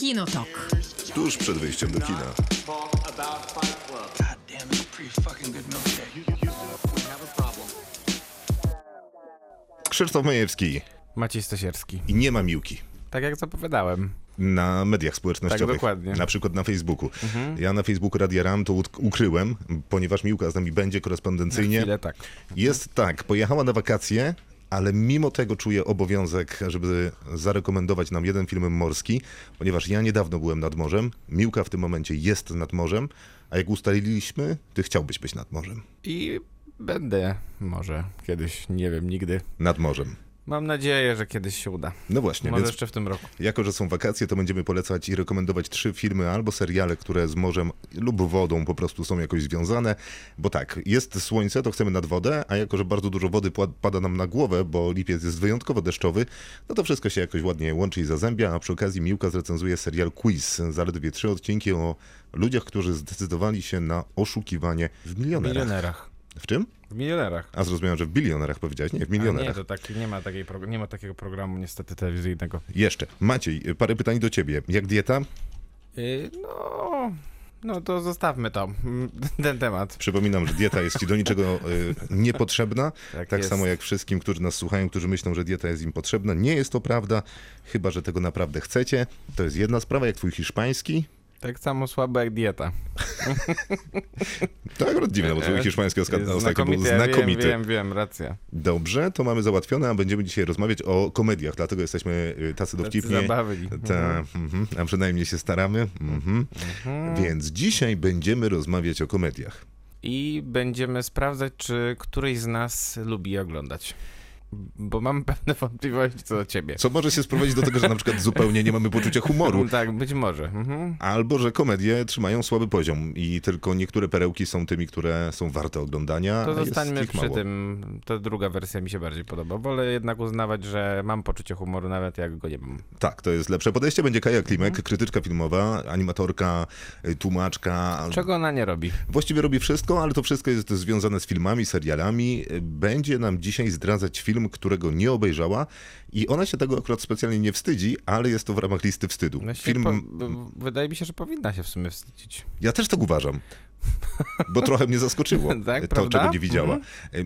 Kinotok. Tuż przed wyjściem do kina. Krzysztof Majewski. Maciej Stasierski. I nie ma Miłki. Tak jak zapowiadałem. Na mediach społecznościowych. Tak, dokładnie. Na przykład na Facebooku. Mhm. Ja na Facebooku Radia RAM to ukryłem, ponieważ Miłka z nami będzie korespondencyjnie. Na chwilę tak. Jest tak, pojechała na wakacje, ale mimo tego czuję obowiązek, żeby zarekomendować nam jeden film morski, ponieważ ja niedawno byłem nad morzem, Miłka w tym momencie jest nad morzem, a jak ustaliliśmy, ty chciałbyś być nad morzem. I będę może kiedyś, nie wiem, nigdy. Nad morzem. Mam nadzieję, że kiedyś się uda. No właśnie. Może jeszcze w tym roku. Jako że są wakacje, to będziemy polecać i rekomendować 3 filmy albo seriale, które z morzem lub wodą po prostu są jakoś związane. Bo tak, jest słońce, to chcemy nad wodę, a jako że bardzo dużo wody pada nam na głowę, bo lipiec jest wyjątkowo deszczowy, no to wszystko się jakoś ładnie łączy i zazębia, a przy okazji Miłka zrecenzuje serial Quiz. Zaledwie 3 odcinki o ludziach, którzy zdecydowali się na oszukiwanie w milionerach. W czym? W milionerach. A zrozumiałem, że w bilionerach powiedziałeś, nie? W milionerach. Nie, to tak, nie ma takiego programu niestety telewizyjnego. Jeszcze. Maciej, parę pytań do ciebie. Jak dieta? No to zostawmy to, ten temat. Przypominam, że dieta jest ci do niczego niepotrzebna. Tak samo jak wszystkim, którzy nas słuchają, którzy myślą, że dieta jest im potrzebna. Nie jest to prawda, chyba że tego naprawdę chcecie. To jest jedna sprawa, jak twój hiszpański. Tak samo słaba jak dieta. Tak, akurat dziwne, bo twój hiszpański ostatnio był znakomity. Wiem, racja. Dobrze, to mamy załatwione, a będziemy dzisiaj rozmawiać o komediach, dlatego jesteśmy tacy dowcipni. A przynajmniej się staramy. Więc dzisiaj będziemy rozmawiać o komediach. I będziemy sprawdzać, czy któryś z nas lubi oglądać. Bo mam pewne wątpliwości co do ciebie. Co może się sprowadzić do tego, że na przykład zupełnie nie mamy poczucia humoru. Tak, być może. Albo, że komedie trzymają słaby poziom i tylko niektóre perełki są tymi, które są warte oglądania. To zostańmy przy tym. Ta druga wersja mi się bardziej podoba. Wolę jednak uznawać, że mam poczucie humoru, nawet jak go nie mam. Tak, to jest lepsze podejście. Będzie Kaja Klimek, krytyczka filmowa, animatorka, tłumaczka. Czego ona nie robi? Właściwie robi wszystko, ale to wszystko jest związane z filmami, serialami. Będzie nam dzisiaj zdradzać film, którego nie obejrzała i ona się tego akurat specjalnie nie wstydzi, ale jest to w ramach listy wstydu. Wydaje mi się, że powinna się w sumie wstydzić. Ja też tak uważam, bo trochę mnie zaskoczyło tak, to, prawda? Czego nie widziała.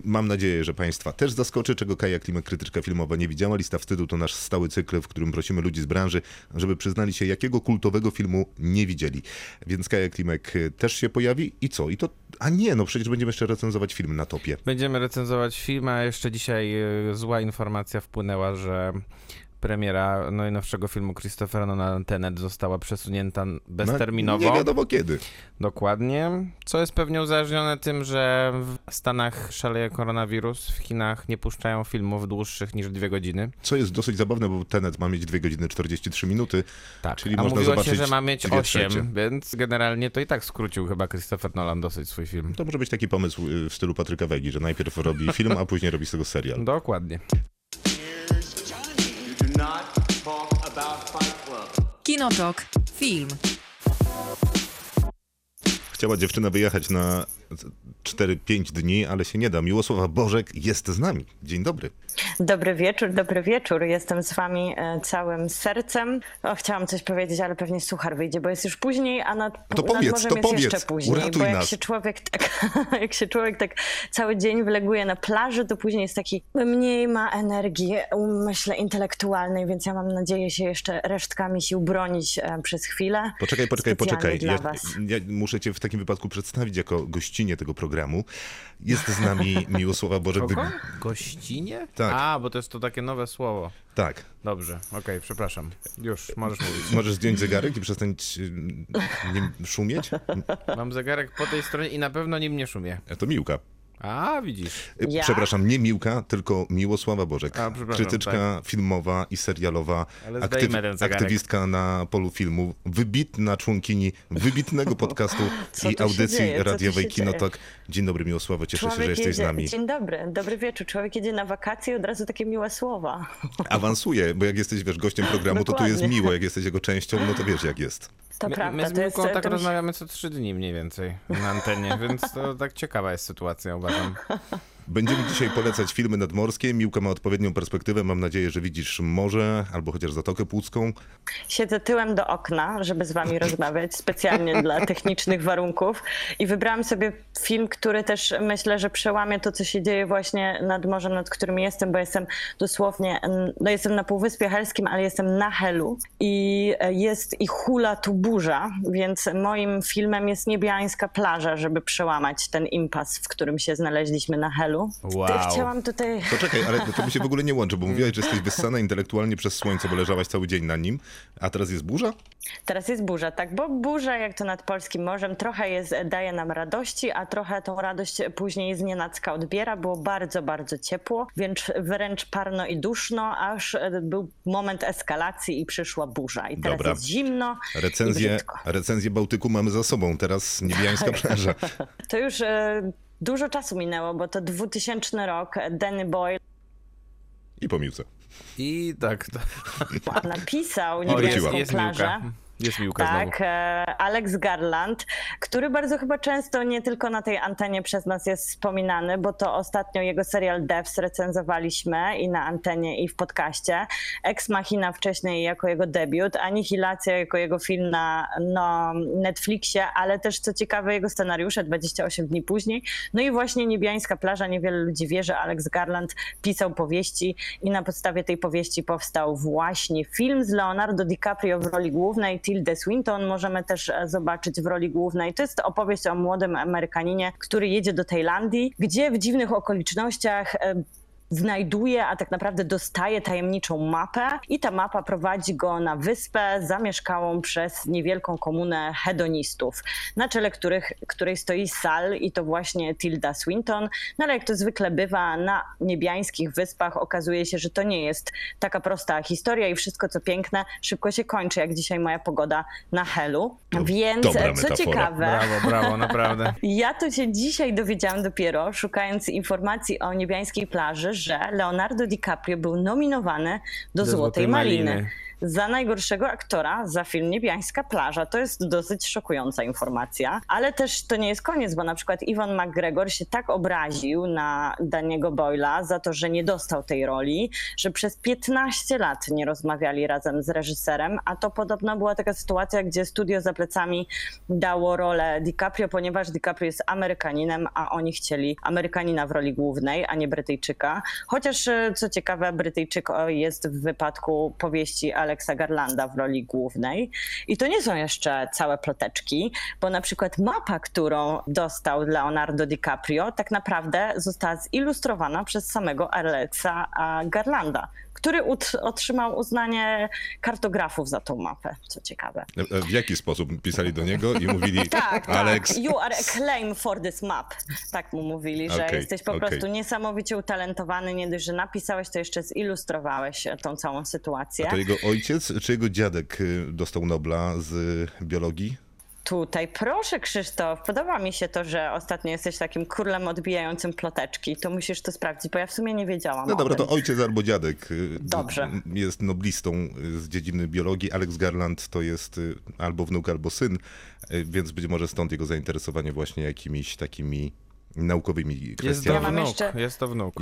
Mam nadzieję, że państwa też zaskoczy, czego Kaja Klimek, krytyczka filmowa, nie widziała. Lista wstydu to nasz stały cykl, w którym prosimy ludzi z branży, żeby przyznali się, jakiego kultowego filmu nie widzieli. Więc Kaja Klimek też się pojawi i co? I to... A nie, no przecież będziemy jeszcze recenzować film na topie. Będziemy recenzować film, a jeszcze dzisiaj zła informacja wpłynęła, że premiera najnowszego filmu Christophera Nolana Tenet została przesunięta bezterminowo. Nie wiadomo kiedy. Dokładnie, co jest pewnie uzależnione tym, że w Stanach szaleje koronawirus, w Chinach nie puszczają filmów dłuższych niż 2 godziny. Co jest dosyć zabawne, bo Tenet ma mieć 2 godziny 43 minuty, tak, czyli można zobaczyć. A mówiło się, że ma mieć 8, więc generalnie to i tak skrócił chyba Christopher Nolan dosyć swój film. To może być taki pomysł w stylu Patryka Wegi, że najpierw robi film, a później robi z tego serial. Dokładnie. Kinotok. Film. Chciała dziewczyna wyjechać na 4-5 dni, ale się nie da. Miłosława Bożek jest z nami. Dzień dobry. Dobry wieczór. Jestem z wami całym sercem. Chciałam coś powiedzieć, ale pewnie suchar wyjdzie, bo jest już później, a nad morzem jest jeszcze później. Uratuj bo jak nas. Jak się człowiek tak cały dzień wyleguje na plaży, to później jest taki, mniej ma energii, myślę, intelektualnej, więc ja mam nadzieję się jeszcze resztkami sił bronić przez chwilę. Poczekaj. Ja muszę cię w takim wypadku przedstawić jako gościnie tego programu. Jest z nami Miłosława Bożek. Gościnie? Tak. A, bo to jest to takie nowe słowo. Tak. Dobrze, okej, przepraszam. Już, możesz mówić. Możesz zdjąć zegarek i przestać nim szumieć? Mam zegarek po tej stronie i na pewno nim nie szumie. To Miłka. A, widzisz. Ja? Przepraszam, nie Miłka, tylko Miłosława Bożek. A, krytyczka filmowa i serialowa, aktywistka na polu filmu, wybitna członkini wybitnego podcastu i audycji radiowej Kinotok. Dzień dobry Miłosławo, cieszę się, że jesteś z nami. Dzień dobry, dobry wieczór. Człowiek jedzie na wakacje i od razu takie miłe słowa. Awansuje, bo jak jesteś gościem programu, to tu jest miło, jak jesteś jego częścią, no to wiesz jak jest. To prawda. My z Miłką tak rozmawiamy co 3 dni mniej więcej na antenie, więc to tak ciekawa jest sytuacja, uważam. Będziemy dzisiaj polecać filmy nadmorskie. Miłka ma odpowiednią perspektywę. Mam nadzieję, że widzisz morze albo chociaż Zatokę Pucką. Siedzę tyłem do okna, żeby z wami rozmawiać specjalnie dla technicznych warunków. I wybrałam sobie film, który też myślę, że przełamie to, co się dzieje właśnie nad morzem, nad którym jestem, bo jestem dosłownie, no jestem na Półwyspie Helskim, ale jestem na Helu i jest i hula tu burza, więc moim filmem jest Niebiańska plaża, żeby przełamać ten impas, w którym się znaleźliśmy na Helu. Wow. Chciałam tutaj... Poczekaj, ale to mi się w ogóle nie łączy, bo mówiłaś, że jesteś wyssana intelektualnie przez słońce, bo leżałaś cały dzień na nim, a teraz jest burza? Teraz jest burza, tak, bo burza, jak to nad polskim morzem, trochę jest, daje nam radości, a trochę tą radość później znienacka odbiera. Było bardzo, bardzo ciepło, więc wręcz parno i duszno, aż był moment eskalacji i przyszła burza. I teraz jest zimno. Recenzję Bałtyku mamy za sobą, teraz Niebiańska plaża. To już dużo czasu minęło, bo to 2000 rok, Danny Boyle. I po Miłce. I tak. Napisał Niebiańską plażę. Jest Miłka znowu. Tak, Alex Garland, który bardzo chyba często nie tylko na tej antenie przez nas jest wspominany, bo to ostatnio jego serial Devs recenzowaliśmy i na antenie, i w podcaście. Ex Machina wcześniej jako jego debiut, Anihilacja jako jego film na Netflixie, ale też co ciekawe jego scenariusze 28 dni później. No i właśnie Niebiańska plaża, niewiele ludzi wie, że Alex Garland pisał powieści i na podstawie tej powieści powstał właśnie film z Leonardo DiCaprio w roli głównej, Tilda Swinton możemy też zobaczyć w roli głównej. To jest opowieść o młodym Amerykaninie, który jedzie do Tajlandii, gdzie w dziwnych okolicznościach znajduje, a tak naprawdę dostaje tajemniczą mapę i ta mapa prowadzi go na wyspę zamieszkałą przez niewielką komunę hedonistów, na czele której stoi Sal i to właśnie Tilda Swinton. No ale jak to zwykle bywa na niebiańskich wyspach, okazuje się, że to nie jest taka prosta historia i wszystko co piękne szybko się kończy, jak dzisiaj moja pogoda na Helu. Więc co ciekawe... Brawo, naprawdę. Ja to się dzisiaj dowiedziałam dopiero, szukając informacji o Niebiańskiej plaży, że Leonardo DiCaprio był nominowany do Złotej Maliny za najgorszego aktora za film Niebiańska plaża. To jest dosyć szokująca informacja, ale też to nie jest koniec, bo na przykład Ewan McGregor się tak obraził na Danny'ego Boyla za to, że nie dostał tej roli, że przez 15 lat nie rozmawiali razem z reżyserem, a to podobno była taka sytuacja, gdzie studio za plecami dało rolę DiCaprio, ponieważ DiCaprio jest Amerykaninem, a oni chcieli Amerykanina w roli głównej, a nie Brytyjczyka. Chociaż, co ciekawe, Brytyjczyk jest w wypadku powieści Alexa Garlanda w roli głównej. I to nie są jeszcze całe ploteczki, bo na przykład mapa, którą dostał Leonardo DiCaprio, tak naprawdę została zilustrowana przez samego Alexa Garlanda, który otrzymał uznanie kartografów za tą mapę, co ciekawe. W jaki sposób pisali do niego i mówili Alex... You are acclaimed for this map. Tak mu mówili, że jesteś po prostu niesamowicie utalentowany, nie dość, że napisałeś, to jeszcze zilustrowałeś tą całą sytuację. A to jego ojciec czy jego dziadek dostał Nobla z biologii? Tutaj proszę, Krzysztof, podoba mi się to, że ostatnio jesteś takim królem odbijającym ploteczki. To musisz to sprawdzić, bo ja w sumie nie wiedziałam. No dobra, to ojciec albo dziadek. Dobrze. Jest noblistą z dziedziny biologii. Alex Garland to jest albo wnuk, albo syn, więc być może stąd jego zainteresowanie właśnie jakimiś takimi naukowymi kwestiami. Jest to wnuk.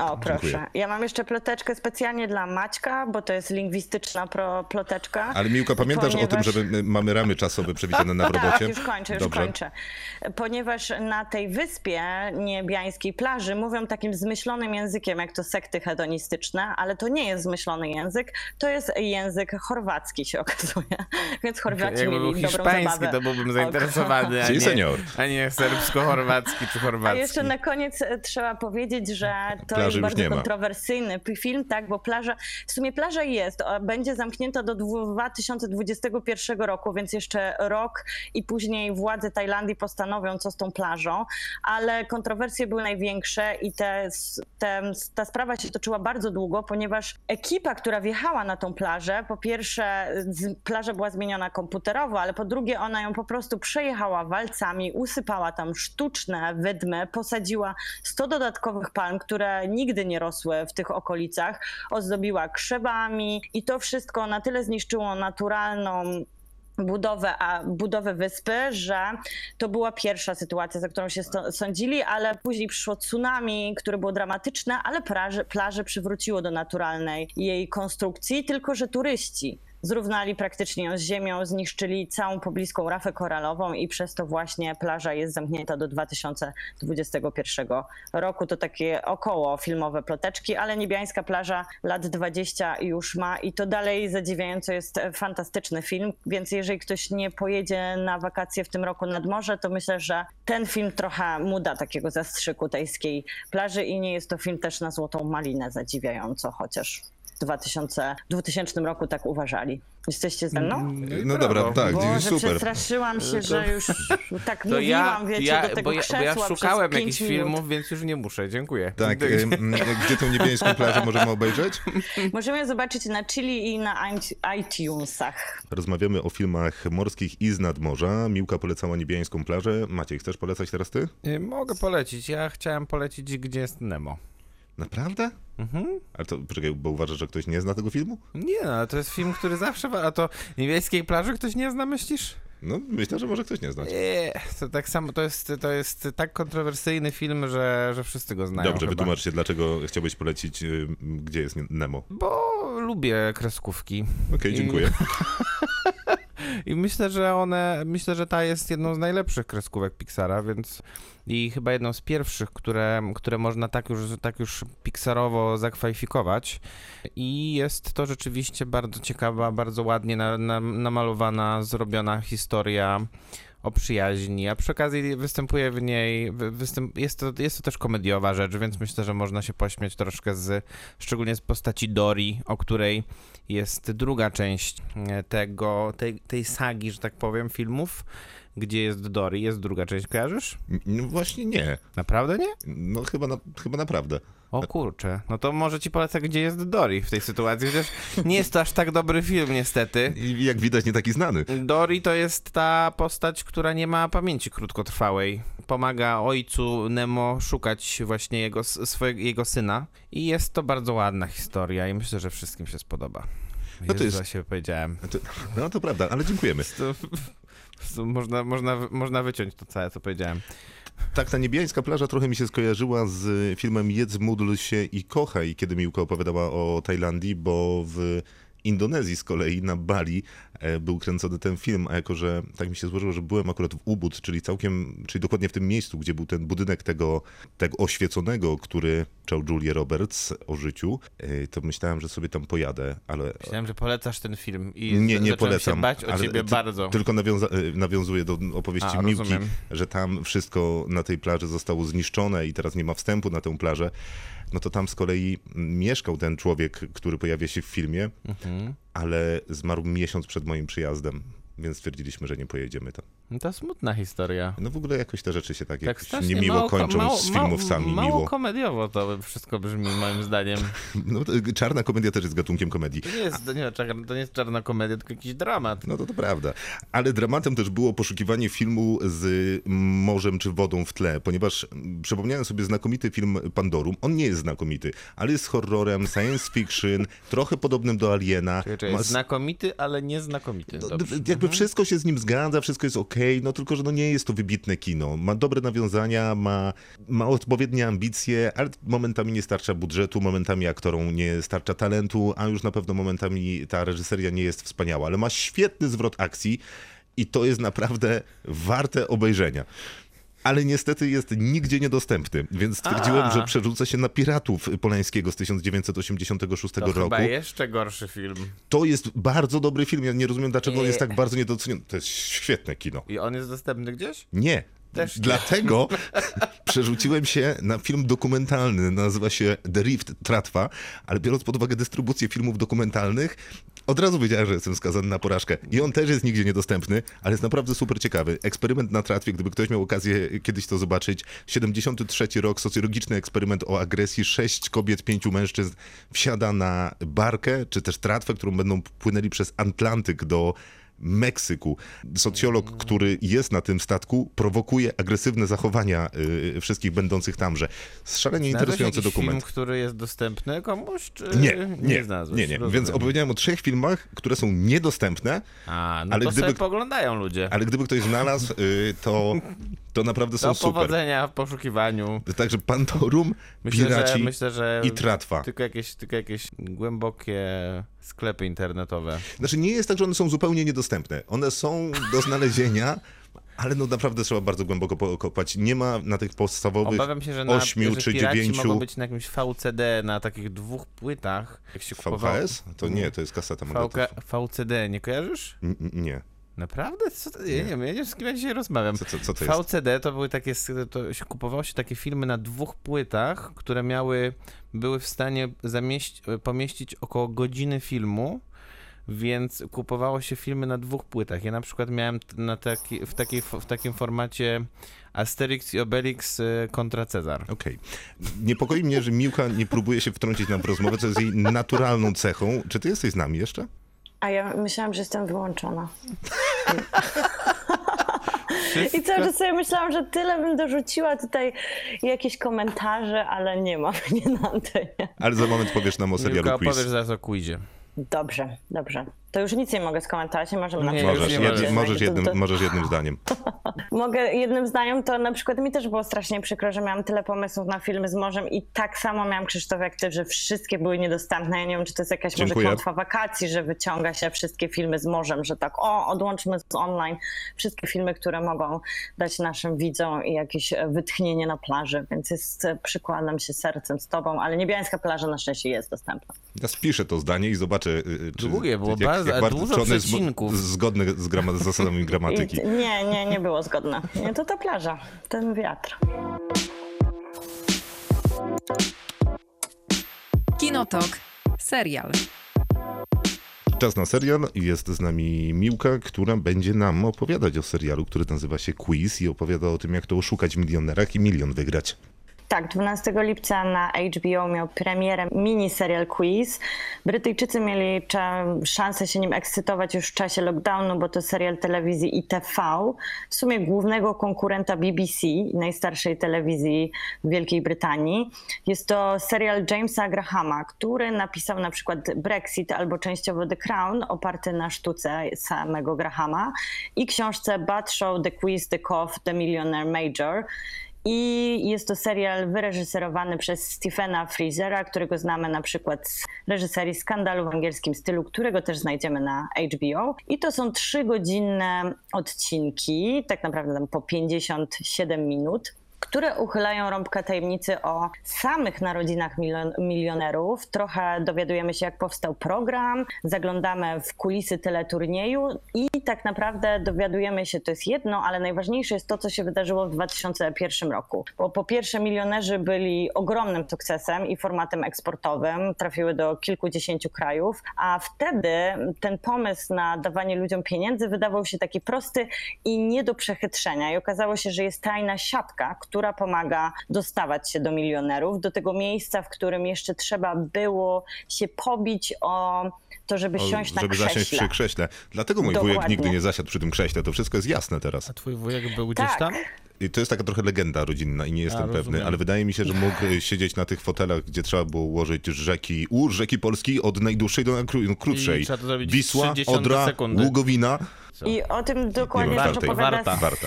O, proszę. Dziękuję. Ja mam jeszcze ploteczkę specjalnie dla Maćka, bo to jest lingwistyczna ploteczka. Ale Miłka, pamiętasz o tym, że my mamy ramy czasowe przewidziane na robocie? Tak, już kończę. Ponieważ na tej wyspie Niebiańskiej plaży mówią takim zmyślonym językiem, jak to sekty hedonistyczne, ale to nie jest zmyślony język, to jest język chorwacki się okazuje. Więc Chorwaci mieli dobrą zabawę. Hiszpański to byłbym zainteresowany, a nie serbsko-chorwacki czy chorwacki. A jeszcze na koniec trzeba powiedzieć, że to jest bardzo kontrowersyjny film, tak, bo plaża, w sumie plaża jest, będzie zamknięta do 2021 roku, więc jeszcze rok i później władze Tajlandii postanowią, co z tą plażą, ale kontrowersje były największe i ta sprawa się toczyła bardzo długo, ponieważ ekipa, która wjechała na tą plażę, po pierwsze plaża była zmieniona komputerowo, ale po drugie ona ją po prostu przejechała walcami, usypała tam sztuczne wydmy, posadziła 100 dodatkowych palm, które nigdy nie rosły w tych okolicach, ozdobiła krzewami i to wszystko na tyle zniszczyło naturalną budowę wyspy, że to była pierwsza sytuacja, za którą się sądzili, ale później przyszło tsunami, które było dramatyczne, ale plaże przywróciło do naturalnej jej konstrukcji, tylko że turyści zrównali praktycznie ją z ziemią, zniszczyli całą pobliską rafę koralową i przez to właśnie plaża jest zamknięta do 2021 roku. To takie około filmowe ploteczki, ale niebiańska plaża lat 20 już ma i to dalej zadziwiająco jest fantastyczny film, więc jeżeli ktoś nie pojedzie na wakacje w tym roku nad morze, to myślę, że ten film trochę mu da takiego zastrzyku tajskiej plaży i nie jest to film też na złotą malinę zadziwiająco, chociaż w 2000 roku tak uważali. Jesteście ze mną? No dobra, tak, Boże, super. Przestraszyłam się, że już tak mówiłam, wiecie, do tego krzesła. Ja szukałem jakichś filmów, więc już nie muszę, dziękuję. Tak, gdzie tą niebieską plażę możemy obejrzeć? Możemy zobaczyć na Chili i na iTunesach. Rozmawiamy o filmach morskich i z nadmorza. Miłka polecała niebiańską plażę. Maciej, chcesz polecać teraz ty? Mogę polecić. Ja chciałem polecić Gdzie jest Nemo. Naprawdę? Mhm. Ale to, poczekaj, bo uważasz, że ktoś nie zna tego filmu? Nie, no, ale to jest film, który zawsze... A to Niebieskiej plaży ktoś nie zna, myślisz? No, myślę, że może ktoś nie znać. Nie, to tak samo, to jest tak kontrowersyjny film, że wszyscy go znają. Dobrze, chyba. Wytłumacz się, dlaczego chciałbyś polecić Gdzie jest Nemo? Bo lubię kreskówki. Okej, dziękuję. I myślę, że ta jest jedną z najlepszych kreskówek Pixara, więc i chyba jedną z pierwszych, które można tak już pixarowo zakwalifikować. I jest to rzeczywiście bardzo ciekawa, bardzo ładnie namalowana, zrobiona historia o przyjaźni, a przy okazji występuje w niej, jest to też komediowa rzecz, więc myślę, że można się pośmiać troszkę szczególnie z postaci Dory, o której jest druga część tej sagi, że tak powiem, filmów. Gdzie jest Dory? Jest druga część, kojarzysz? No właśnie nie. Naprawdę nie? No chyba naprawdę. O kurczę, no to może ci polecę Gdzie jest Dory w tej sytuacji, chociaż nie jest to aż tak dobry film niestety. I jak widać nie taki znany. Dory to jest ta postać, która nie ma pamięci krótkotrwałej. Pomaga ojcu Nemo szukać właśnie jego syna i jest to bardzo ładna historia i myślę, że wszystkim się spodoba. No to jest... się powiedziałem. No to prawda, ale dziękujemy. Można wyciąć to całe, co powiedziałem. Tak, ta niebiańska plaża trochę mi się skojarzyła z filmem Jedz, módl się i kochaj, kiedy Miłka opowiadała o Tajlandii, bo w Indonezji z kolei, na Bali, był kręcony ten film, a jako, że tak mi się złożyło, że byłem akurat w Ubud, czyli dokładnie w tym miejscu, gdzie był ten budynek tego oświeconego, który czytał Julia Roberts o życiu, to myślałem, że sobie tam pojadę, ale... Myślałem, że polecasz ten film i nie polecam, się bać o ciebie bardzo. Tylko nawiązuję do opowieści Miłki, rozumiem. Że tam wszystko na tej plaży zostało zniszczone i teraz nie ma wstępu na tę plażę. No to tam z kolei mieszkał ten człowiek, który pojawia się w filmie, ale zmarł miesiąc przed moim przyjazdem, więc stwierdziliśmy, że nie pojedziemy tam. No to smutna historia. No w ogóle jakoś te rzeczy się tak jakoś niemiło kończą z filmów sami. Mało komediowo to wszystko brzmi moim zdaniem. No czarna komedia też jest gatunkiem komedii. To nie jest czarna komedia, tylko jakiś dramat. No to prawda. Ale dramatem też było poszukiwanie filmu z morzem czy wodą w tle, ponieważ przypomniałem sobie znakomity film Pandorum. On nie jest znakomity, ale jest horrorem, science fiction, trochę podobnym do Aliena. Znakomity, ale nieznakomity. Jakby wszystko się z nim zgadza, wszystko jest okej. No tylko, że nie jest to wybitne kino. Ma dobre nawiązania, ma odpowiednie ambicje, ale momentami nie starcza budżetu, momentami aktorom nie starcza talentu, a już na pewno momentami ta reżyseria nie jest wspaniała, ale ma świetny zwrot akcji i to jest naprawdę warte obejrzenia. Ale niestety jest nigdzie niedostępny, więc stwierdziłem, że przerzucę się na Piratów Polańskiego z 1986 roku. To chyba jeszcze gorszy film. To jest bardzo dobry film, ja nie rozumiem, dlaczego on jest tak bardzo niedoceniony. To jest świetne kino. I on jest dostępny gdzieś? Nie. Dlatego przerzuciłem się na film dokumentalny, nazywa się The Rift Tratwa, ale biorąc pod uwagę dystrybucję filmów dokumentalnych, od razu wiedziałem, że jestem skazany na porażkę. I on też jest nigdzie niedostępny, ale jest naprawdę super ciekawy. Eksperyment na tratwie, gdyby ktoś miał okazję kiedyś to zobaczyć. 73 rok, socjologiczny eksperyment o agresji. 6 kobiet, 5 mężczyzn wsiada na barkę, czy też tratwę, którą będą płynęli przez Atlantyk do Meksyku. Socjolog, który jest na tym statku, prowokuje agresywne zachowania wszystkich będących tamże. Szalenie interesujący dokument. Film, który jest dostępny komuś? Czy... Nie znalazłeś. Nie. Więc opowiedziałem o 3 filmach, które są niedostępne. Ale to gdyby... sobie poglądają ludzie. Ale gdyby ktoś znalazł, to naprawdę są super. Powodzenia w poszukiwaniu. Także Pandorum, Piraci i Tratwa. Tylko jakieś głębokie sklepy internetowe. Znaczy nie jest tak, że one są zupełnie niedostępne. One są do znalezienia, ale no naprawdę trzeba bardzo głęboko pokopać. Nie ma na tych podstawowych 8 czy 9... mogą być na jakimś VCD, na takich 2 płytach. Jak się kupowało... VHS? To nie, to jest kaseta magnetowa. VCD, nie kojarzysz? Nie. Naprawdę? Ja nie wiem, z kim ja dzisiaj rozmawiam. Co to jest? VCD to były takie, kupowało się takie filmy na 2 płytach, które były w stanie pomieścić około godziny filmu, więc kupowało się filmy na 2 płytach. Ja na przykład miałem w takim formacie Asterix i Obelix kontra Cezar. Okej. Niepokoi mnie, że Miłka nie próbuje się wtrącić nam w rozmowę, co jest jej naturalną cechą. Czy ty jesteś z nami jeszcze? A ja myślałam, że jestem wyłączona. I cały czas sobie myślałam, że tyle bym dorzuciła tutaj jakieś komentarze, ale nie ma mnie na antenie. Ale za moment powiesz nam o serialu Quiz. Powiesz zaraz o Quizie. Dobrze. To już nic nie mogę skomentować, Możesz jednym zdaniem. Mogę jednym zdaniem, to na przykład mi też było strasznie przykro, że miałam tyle pomysłów na filmy z morzem i tak samo miałam, Krzysztof, jak ty, że wszystkie były niedostępne. Ja nie wiem, czy to jest jakaś może klątwa wakacji, że wyciąga się wszystkie filmy z morzem, że tak odłączmy z online wszystkie filmy, które mogą dać naszym widzom jakieś wytchnienie na plaży, więc przykładam się sercem z tobą, ale niebiańska plaża na szczęście jest dostępna. Ja spiszę to zdanie i zobaczę, czy... Długie było dużo przecinków. Zgodne z zasadami gramatyki. Nie było zgodne. Nie, to ta plaża, ten wiatr. Kinotok, serial. Czas na serial. Jest z nami Miłka, która będzie nam opowiadać o serialu, który nazywa się Quiz i opowiada o tym, jak to oszukać milionerach i milion wygrać. Tak, 12 lipca na HBO miał premierę miniserial Quiz. Brytyjczycy mieli szansę się nim ekscytować już w czasie lockdownu, bo to serial telewizji ITV, w sumie głównego konkurenta BBC, najstarszej telewizji w Wielkiej Brytanii. Jest to serial Jamesa Grahama, który napisał na przykład Brexit albo częściowo The Crown, oparty na sztuce samego Grahama i książce Bad Show, The Quiz, The Cough, The Millionaire Major. I jest to serial wyreżyserowany przez Stephena Freezera, którego znamy na przykład z reżyserii Skandalu w angielskim stylu, którego też znajdziemy na HBO. I to są 3-godzinne odcinki, tak naprawdę tam po 57 minut, które uchylają rąbka tajemnicy o samych narodzinach milionerów. Trochę dowiadujemy się, jak powstał program, zaglądamy w kulisy teleturnieju i tak naprawdę dowiadujemy się, to jest jedno, ale najważniejsze jest to, co się wydarzyło w 2001 roku. Bo po pierwsze, milionerzy byli ogromnym sukcesem i formatem eksportowym, trafiły do kilkudziesięciu krajów, a wtedy ten pomysł na dawanie ludziom pieniędzy wydawał się taki prosty i nie do przechytrzenia. I okazało się, że jest tajna siatka, która pomaga dostawać się do milionerów, do tego miejsca, w którym jeszcze trzeba było się pobić o to, żeby zasiąść przy krześle. Dlatego mój wujek nigdy nie zasiadł przy tym krześle, to wszystko jest jasne teraz. A twój wujek był gdzieś tam? I to jest taka trochę legenda rodzinna i nie jestem pewny, ale wydaje mi się, że mógł siedzieć na tych fotelach, gdzie trzeba było ułożyć rzeki Polski od najdłuższej do najkrótszej. Wisła, Odra, Ługowina. I o tym dokładnie też opowiada... Warta.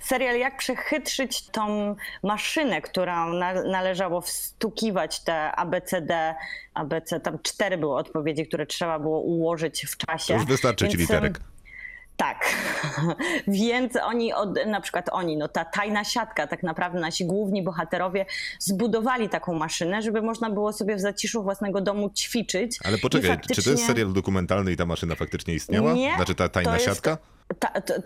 Serial, jak przechytrzyć tą maszynę, którą należało wstukiwać te ABC, tam 4 były odpowiedzi, które trzeba było ułożyć w czasie. To już wystarczy ci literek. Tak, więc ta tajna siatka, tak naprawdę nasi główni bohaterowie zbudowali taką maszynę, żeby można było sobie w zaciszu własnego domu ćwiczyć. Ale poczekaj, faktycznie... czy to jest serial dokumentalny i ta maszyna faktycznie istniała? Nie, znaczy ta tajna siatka?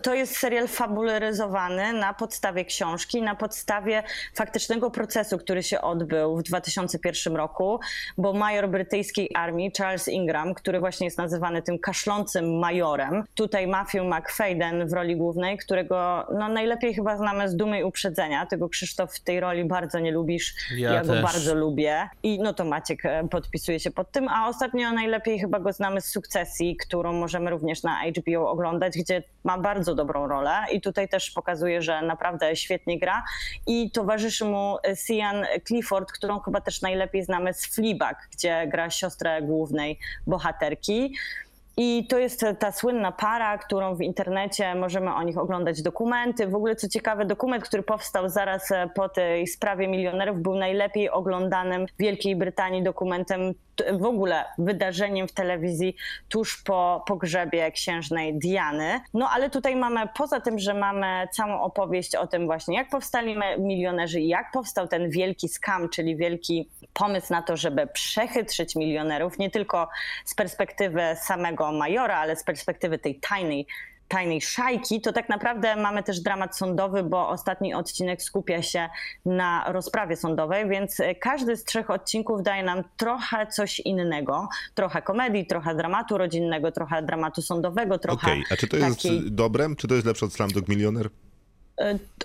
To jest serial fabularyzowany na podstawie książki, na podstawie faktycznego procesu, który się odbył w 2001 roku, bo major brytyjskiej armii Charles Ingram, który właśnie jest nazywany tym kaszlącym majorem, tutaj Matthew McFadyen w roli głównej, którego no, najlepiej chyba znamy z Dumy i Uprzedzenia, tego Krzysztof w tej roli bardzo nie lubisz, ja go bardzo lubię i no to Maciek podpisuje się pod tym, a ostatnio najlepiej chyba go znamy z Sukcesji, którą możemy również na HBO oglądać, gdzie ma bardzo dobrą rolę i tutaj też pokazuje, że naprawdę świetnie gra i towarzyszy mu Sian Clifford, którą chyba też najlepiej znamy z Fleabag, gdzie gra siostrę głównej bohaterki. I to jest ta słynna para, którą w internecie możemy o nich oglądać dokumenty. W ogóle co ciekawe, dokument, który powstał zaraz po tej sprawie milionerów, był najlepiej oglądanym w Wielkiej Brytanii dokumentem, w ogóle wydarzeniem w telewizji tuż po pogrzebie księżnej Diany. No ale tutaj mamy, poza tym, że mamy całą opowieść o tym właśnie, jak powstali milionerzy i jak powstał ten wielki scam, czyli wielki pomysł na to, żeby przechytrzyć milionerów, nie tylko z perspektywy samego majora, ale z perspektywy tej tajnej szajki, to tak naprawdę mamy też dramat sądowy, bo ostatni odcinek skupia się na rozprawie sądowej, więc każdy z trzech odcinków daje nam trochę coś innego. Trochę komedii, trochę dramatu rodzinnego, trochę dramatu sądowego, trochę... Okej, a czy to jest dobrem? Czy to jest lepsze od Slumdog Millionaire?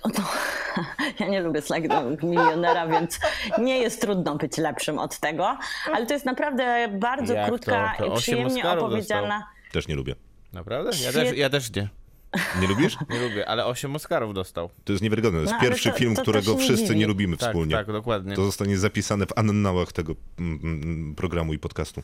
No, ja nie lubię Slumdog Millionaira, więc nie jest trudno być lepszym od tego, ale to jest naprawdę bardzo krótka i przyjemnie opowiedziana... Dostał. Też nie lubię. Naprawdę? Ja też nie. Nie lubisz? Nie lubię, ale 8 Oscarów dostał. To jest niewiarygodne. To jest pierwszy film, którego wszyscy nie lubimy wspólnie. Tak, dokładnie. To zostanie zapisane w annałach tego programu i podcastu.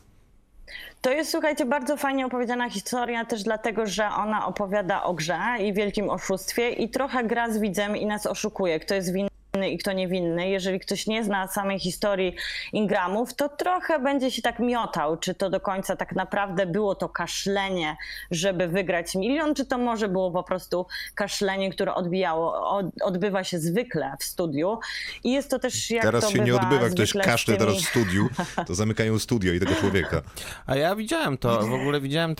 To jest, słuchajcie, bardzo fajnie opowiedziana historia też dlatego, że ona opowiada o grze i wielkim oszustwie i trochę gra z widzem i nas oszukuje. Kto jest winny i kto niewinny. Jeżeli ktoś nie zna samej historii Ingramów, to trochę będzie się tak miotał, czy to do końca tak naprawdę było to kaszlenie, żeby wygrać milion, czy to może było po prostu kaszlenie, które odbywa się zwykle w studiu. I jest to też jak teraz to się nie odbywa, ktoś kaszle teraz w studiu, to zamykają studio i tego człowieka. A ja widziałem to, w ogóle widziałem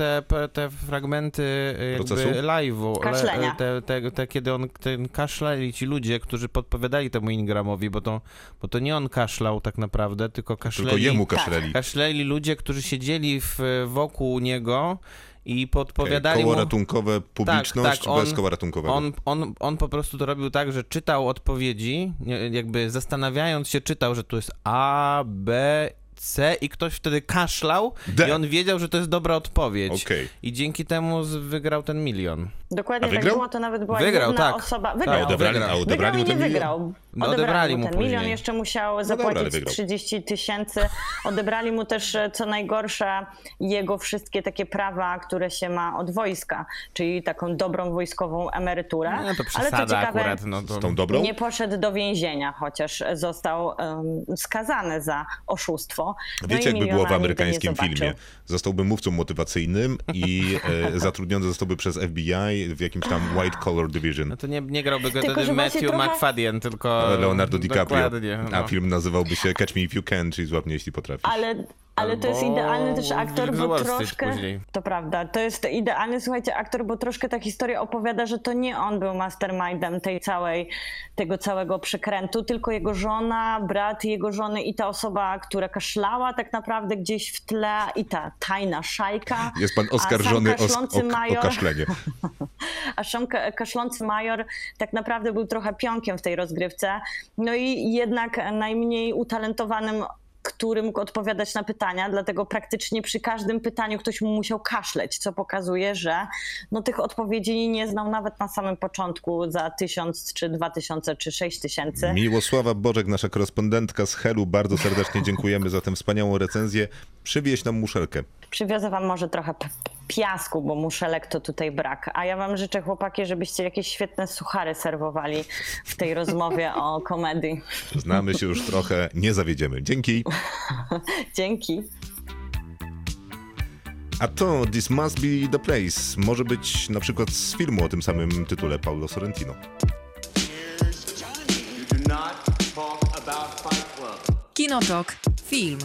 te fragmenty jakby live'u, kiedy on ten kaszleli ci ludzie, którzy podpowiadają temu Ingramowi, bo to nie on kaszlał tak naprawdę, tylko jemu kaszleli ludzie, którzy siedzieli wokół niego i podpowiadali koło mu... ratunkowe, publiczność, tak, bez koła ratunkowego. On po prostu to robił tak, że czytał odpowiedzi, jakby zastanawiając się czytał, że tu jest A, B, C i ktoś wtedy kaszlał i on wiedział, że to jest dobra odpowiedź. Okay. I dzięki temu wygrał ten milion. Dokładnie tak było, to nawet była jedna osoba. Odebrali mu ten milion. Odebrali mu ten milion, jeszcze musiał zapłacić 30 000. Odebrali mu też, co najgorsze, jego wszystkie takie prawa, które się ma od wojska, czyli taką dobrą wojskową emeryturę. No to przesada. Ale co ciekawe, akurat, nie poszedł do więzienia, chociaż został skazany za oszustwo. Wiecie, jakby było w amerykańskim filmie. Zostałby mówcą motywacyjnym i zatrudniony zostałby przez FBI w jakimś tam White Collar Division. No to nie grałby go wtedy Matthew McFadyen, tylko Leonardo DiCaprio. No. A film nazywałby się Catch Me If You Can, czyli Złap mnie, jeśli potrafisz. Ale to jest idealny też aktor, bo troszkę... To prawda, to jest idealny, słuchajcie, aktor, bo troszkę ta historia opowiada, że to nie on był mastermindem tego całego przekrętu, tylko jego żona, brat jego żony i ta osoba, która kaszlała tak naprawdę gdzieś w tle i ta tajna szajka. Jest pan oskarżony o kaszlenie. A sam kaszlący major tak naprawdę był trochę pionkiem w tej rozgrywce, no i jednak najmniej utalentowanym, który mógł odpowiadać na pytania, dlatego praktycznie przy każdym pytaniu ktoś mu musiał kaszleć, co pokazuje, że no tych odpowiedzi nie znał nawet na samym początku za 1000, czy 2000, czy 6000. Miłosława Bożek, nasza korespondentka z Helu, bardzo serdecznie dziękujemy za tę wspaniałą recenzję. Przywieź nam muszelkę. Przywiozę wam może trochę piasku, bo muszelek to tutaj brak. A ja wam życzę, chłopaki, żebyście jakieś świetne suchary serwowali w tej rozmowie o komedii. Znamy się już trochę, nie zawiedziemy. Dzięki. Dzięki. A to This Must Be The Place może być na przykład z filmu o tym samym tytule Paolo Sorrentino. Kinotok. Film.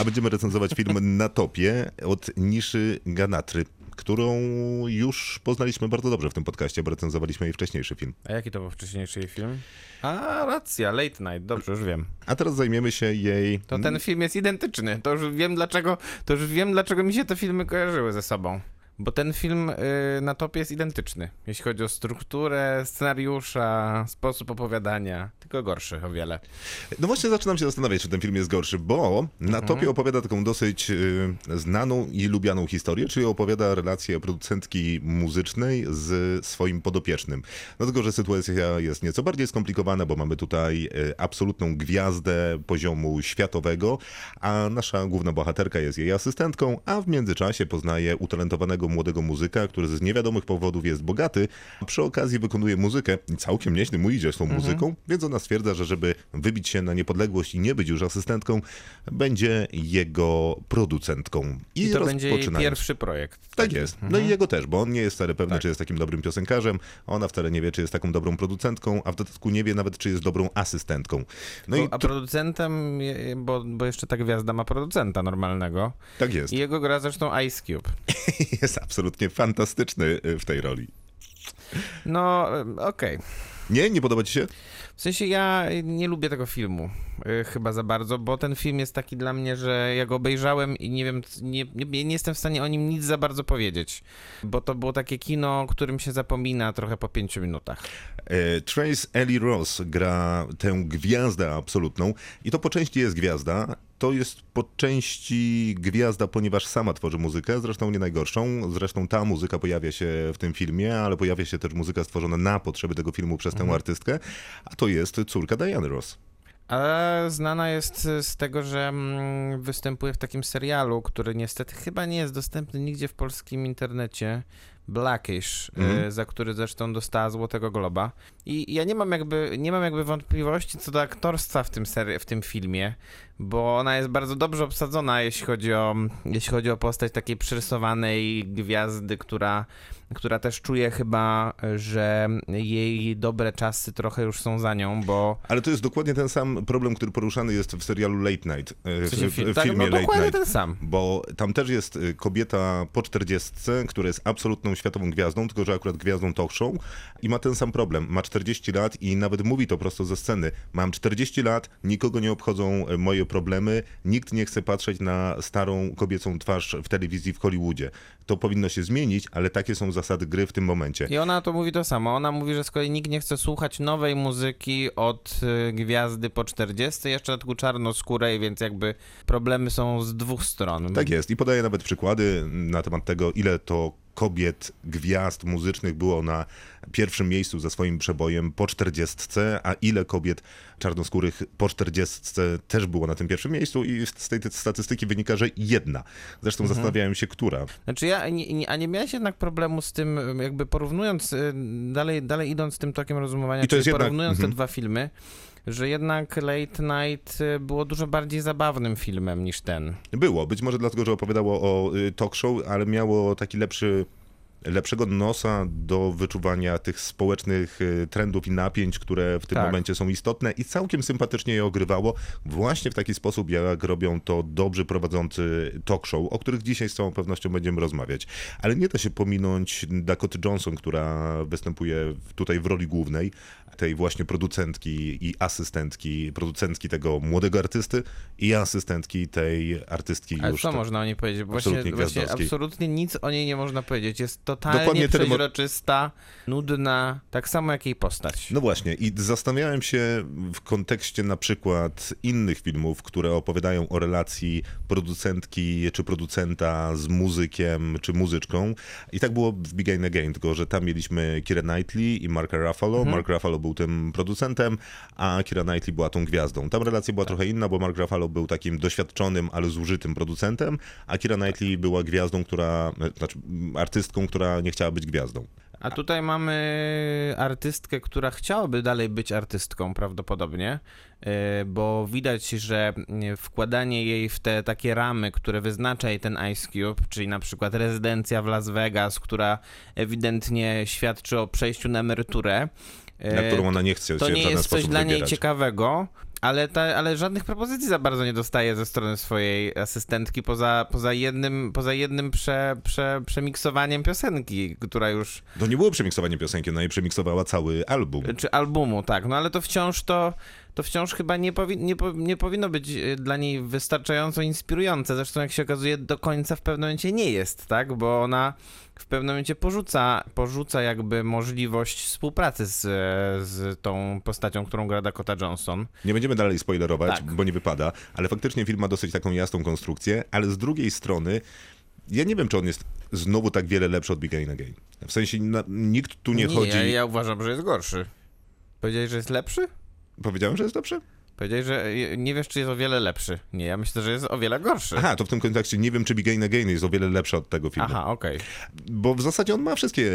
A będziemy recenzować film Na topie od Niszy Ganatry, którą już poznaliśmy bardzo dobrze w tym podcaście, bo recenzowaliśmy jej wcześniejszy film. A jaki to był wcześniejszy film? A, racja, Late Night, dobrze, już wiem. A teraz zajmiemy się jej... To ten film jest identyczny, to już wiem dlaczego mi się te filmy kojarzyły ze sobą. Bo ten film na topie jest identyczny, jeśli chodzi o strukturę, scenariusza, sposób opowiadania, tylko gorszy o wiele. No właśnie zaczynam się zastanawiać, czy ten film jest gorszy, bo na topie opowiada taką dosyć znaną i lubianą historię, czyli opowiada relację producentki muzycznej z swoim podopiecznym. Dlatego, że sytuacja jest nieco bardziej skomplikowana, bo mamy tutaj absolutną gwiazdę poziomu światowego, a nasza główna bohaterka jest jej asystentką, a w międzyczasie poznaje utalentowanego młodego muzyka, który z niewiadomych powodów jest bogaty, a przy okazji wykonuje muzykę i całkiem nieźle mu idzie z tą muzyką, więc ona stwierdza, że żeby wybić się na niepodległość i nie być już asystentką, będzie jego producentką. I to będzie jej pierwszy projekt. Tak jest. No i jego też, bo on nie jest wcale pewny, czy jest takim dobrym piosenkarzem, ona wcale nie wie, czy jest taką dobrą producentką, a w dodatku nie wie nawet, czy jest dobrą asystentką. No i a producentem, bo jeszcze ta gwiazda ma producenta normalnego. Tak jest. I jego gra zresztą Ice Cube. Jest absolutnie fantastyczny w tej roli. No, okej. Nie podoba ci się? W sensie ja nie lubię tego filmu chyba za bardzo, bo ten film jest taki dla mnie, że ja go obejrzałem i nie wiem, nie jestem w stanie o nim nic za bardzo powiedzieć, bo to było takie kino, którym się zapomina trochę po 5 minutach. Trace Ellis Ross gra tę gwiazdę absolutną i to po części jest gwiazda, to jest po części gwiazda, ponieważ sama tworzy muzykę, zresztą nie najgorszą. Zresztą ta muzyka pojawia się w tym filmie, ale pojawia się też muzyka stworzona na potrzeby tego filmu przez tę artystkę, a to jest córka Diany Ross. A znana jest z tego, że występuje w takim serialu, który niestety chyba nie jest dostępny nigdzie w polskim internecie, Blackish, za który zresztą dostała Złotego Globa. I ja nie mam jakby wątpliwości co do aktorstwa w tym filmie, bo ona jest bardzo dobrze obsadzona, jeśli chodzi o postać takiej przerysowanej gwiazdy, która też czuje chyba, że jej dobre czasy trochę już są za nią, bo... Ale to jest dokładnie ten sam problem, który poruszany jest w serialu Late Night, w filmie Late Night. Ten sam. Bo tam też jest kobieta po 40, która jest absolutną światową gwiazdą, tylko że akurat gwiazdą talk show i ma ten sam problem. Ma 40 lat i nawet mówi to prosto ze sceny. Mam 40 lat, nikogo nie obchodzą moje problemy, nikt nie chce patrzeć na starą kobiecą twarz w telewizji w Hollywoodzie. To powinno się zmienić, ale takie są zasady gry w tym momencie. I ona to mówi to samo. Ona mówi, że z kolei nikt nie chce słuchać nowej muzyki od gwiazdy po 40, jeszcze w dodatku czarnoskórej, więc jakby problemy są z dwóch stron. Tak jest. I podaje nawet przykłady na temat tego, ile to kobiet, gwiazd muzycznych było na pierwszym miejscu za swoim przebojem po 40, a ile kobiet czarnoskórych po 40 też było na tym pierwszym miejscu i z tej statystyki wynika, że jedna. Zresztą zastanawiałem się, która. Znaczy ja, nie miałeś jednak problemu z tym, jakby porównując, dalej idąc tym tokiem rozumowania, czyli porównując te dwa filmy, że jednak Late Night było dużo bardziej zabawnym filmem niż ten. Było, być może dlatego, że opowiadało o talk show, ale miało taki lepszego nosa do wyczuwania tych społecznych trendów i napięć, które w tym momencie są istotne i całkiem sympatycznie je ogrywało właśnie w taki sposób, jak robią to dobrze prowadzący talk show, o których dzisiaj z całą pewnością będziemy rozmawiać. Ale nie da się pominąć Dakoty Johnson, która występuje tutaj w roli głównej, tej właśnie producentki i asystentki, producentki tego młodego artysty i asystentki tej artystki. Ale już co można o niej powiedzieć? Właśnie absolutnie nic o niej nie można powiedzieć. Jest totalnie przeźroczysta, nudna, tak samo jak jej postać. No właśnie i zastanawiałem się w kontekście na przykład innych filmów, które opowiadają o relacji producentki czy producenta z muzykiem czy muzyczką i tak było w Big Game Again, tylko że tam mieliśmy Keira Knightley i Marka Ruffalo. Mark Ruffalo był tym producentem, a Keira Knightley była tą gwiazdą. Tam relacja była trochę inna, bo Mark Ruffalo był takim doświadczonym, ale zużytym producentem, a Keira Knightley była gwiazdą, znaczy artystką, która nie chciała być gwiazdą. A tutaj mamy artystkę, która chciałaby dalej być artystką prawdopodobnie, bo widać, że wkładanie jej w te takie ramy, które wyznacza jej ten Ice Cube, czyli na przykład rezydencja w Las Vegas, która ewidentnie świadczy o przejściu na emeryturę, na którą ona nie chce się w żaden sposób wybierać. To nie jest coś dla niej ciekawego. Ale żadnych propozycji za bardzo nie dostaje ze strony swojej asystentki, poza jednym przemiksowaniem piosenki, która już... To nie było przemiksowanie piosenki, ona jej przemiksowała cały album. Czy albumu, tak. No ale to wciąż chyba nie powinno być dla niej wystarczająco inspirujące. Zresztą jak się okazuje, do końca w pewnym momencie nie jest, tak? Bo ona w pewnym momencie porzuca jakby możliwość współpracy z tą postacią, którą gra Dakota Johnson. Nie będziemy dalej spoilerować, tak, bo nie wypada, ale faktycznie film ma dosyć taką jasną konstrukcję, ale z drugiej strony ja nie wiem, czy on jest znowu tak wiele lepszy od Big Again Again. W sensie nikt tu nie chodzi... Ja uważam, że jest gorszy. Powiedziałeś, że jest lepszy? Powiedziałem, że jest lepszy? Powiedziałeś, że nie wiesz, czy jest o wiele lepszy. Nie, ja myślę, że jest o wiele gorszy. Aha, to w tym kontekście nie wiem, czy Big Again Again jest o wiele lepszy od tego filmu. Aha, okej. Okay. Bo w zasadzie on ma wszystkie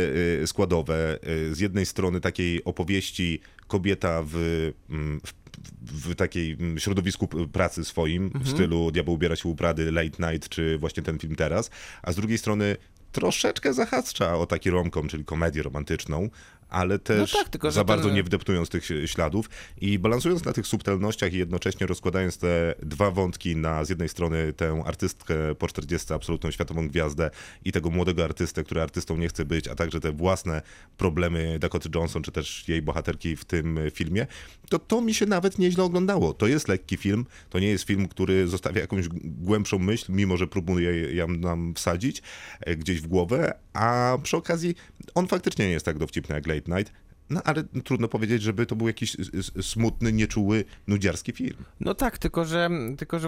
składowe. Z jednej strony takiej opowieści kobieta w takiej środowisku pracy swoim, w stylu Diabeł ubiera się u Prady, Late Night, czy właśnie ten film teraz. A z drugiej strony troszeczkę zahacza o taki romcom, czyli komedię romantyczną, ale też no tak, tylko za bardzo nie wdeptując tych śladów i balansując na tych subtelnościach i jednocześnie rozkładając te dwa wątki na z jednej strony tę artystkę po 40, absolutną światową gwiazdę i tego młodego artystę, który artystą nie chce być, a także te własne problemy Dakoty Johnson, czy też jej bohaterki w tym filmie, to mi się nawet nieźle oglądało. To jest lekki film, to nie jest film, który zostawia jakąś głębszą myśl, mimo że próbuje ją nam wsadzić gdzieś w głowę, a przy okazji on faktycznie nie jest tak dowcipny jak Late Night, no ale trudno powiedzieć, żeby to był jakiś smutny, nieczuły, nudziarski film. No tak, tylko że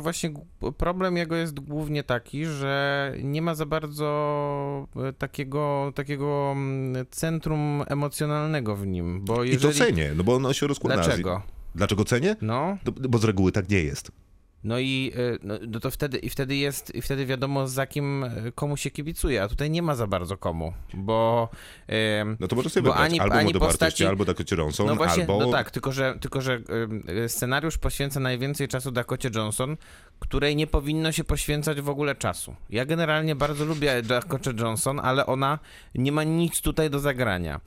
właśnie problem jego jest głównie taki, że nie ma za bardzo takiego centrum emocjonalnego w nim. Bo jeżeli... I to cenię, no bo ono się rozkłada. Dlaczego? Dlaczego cenię? No. Bo z reguły tak nie jest. No i no to wtedy jest, i wtedy wiadomo, za kim, komu się kibicuje, a tutaj nie ma za bardzo komu, bo... No to może sobie wybrać, albo do wartości, albo Dakocie Johnson, no właśnie, albo... No tak, tylko że scenariusz poświęca najwięcej czasu Dakocie Johnson, której nie powinno się poświęcać w ogóle czasu. Ja generalnie bardzo lubię Dakotę Johnson, ale ona nie ma nic tutaj do zagrania.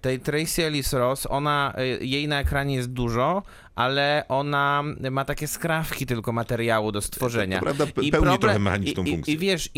Tej Tracee Ellis Ross, jej na ekranie jest dużo, ale ona ma takie skrawki tylko materiału do stworzenia. To prawda, pełni trochę mechaniczną funkcję. I wiesz,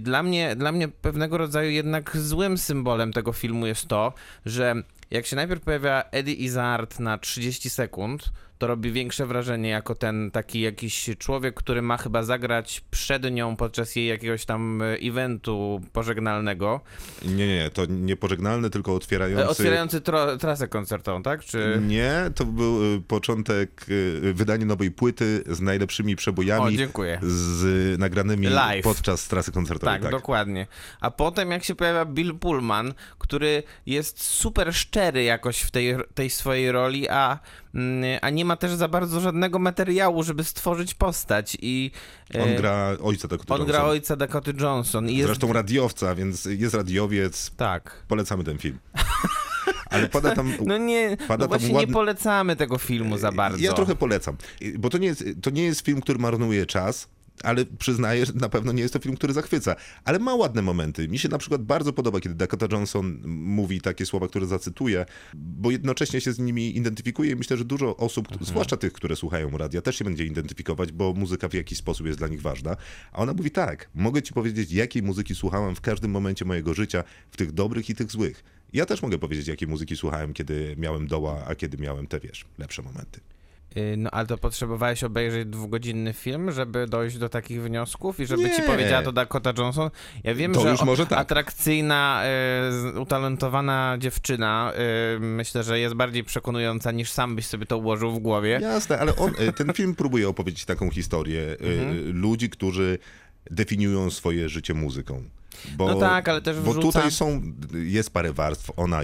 dla mnie pewnego rodzaju jednak złym symbolem tego filmu jest to, że jak się najpierw pojawia Eddie Izzard na 30 sekund, to robi większe wrażenie jako ten taki jakiś człowiek, który ma chyba zagrać przed nią podczas jej jakiegoś tam eventu pożegnalnego. Nie, to nie pożegnalny, tylko otwierający... Otwierający trasę koncertową, tak? Czy... Nie, to był początek wydania nowej płyty z najlepszymi przebojami. O, dziękuję. Z nagranymi live podczas trasy koncertowej. Tak, dokładnie. A potem jak się pojawia Bill Pullman, który jest super szczery jakoś w tej swojej roli, a nie ma też za bardzo żadnego materiału, żeby stworzyć postać i... On gra ojca Dakoty Johnson. Zresztą radiowca, więc jest radiowiec. Tak. Polecamy ten film. Ale pada tam... nie polecamy tego filmu za bardzo. Ja trochę polecam, bo to nie jest film, który marnuje czas, ale przyznaję, że na pewno nie jest to film, który zachwyca. Ale ma ładne momenty. Mi się na przykład bardzo podoba, kiedy Dakota Johnson mówi takie słowa, które zacytuję, bo jednocześnie się z nimi identyfikuje i myślę, że dużo osób, zwłaszcza tych, które słuchają radia, też się będzie identyfikować, bo muzyka w jakiś sposób jest dla nich ważna. A ona mówi tak, mogę ci powiedzieć, jakiej muzyki słuchałem w każdym momencie mojego życia, w tych dobrych i tych złych. Ja też mogę powiedzieć, jakiej muzyki słuchałem, kiedy miałem doła, a kiedy miałem te, lepsze momenty. No, ale to potrzebowałeś obejrzeć 2-godzinny film, żeby dojść do takich wniosków i żeby ci powiedziała to Dakota Johnson? Ja wiem, to że atrakcyjna, utalentowana dziewczyna, myślę, że jest bardziej przekonująca, niż sam byś sobie to ułożył w głowie. Jasne, ale ten film próbuje opowiedzieć taką historię ludzi, którzy definiują swoje życie muzyką. Bo, no tak, ale też wrzuca... Bo tutaj jest parę warstw, ona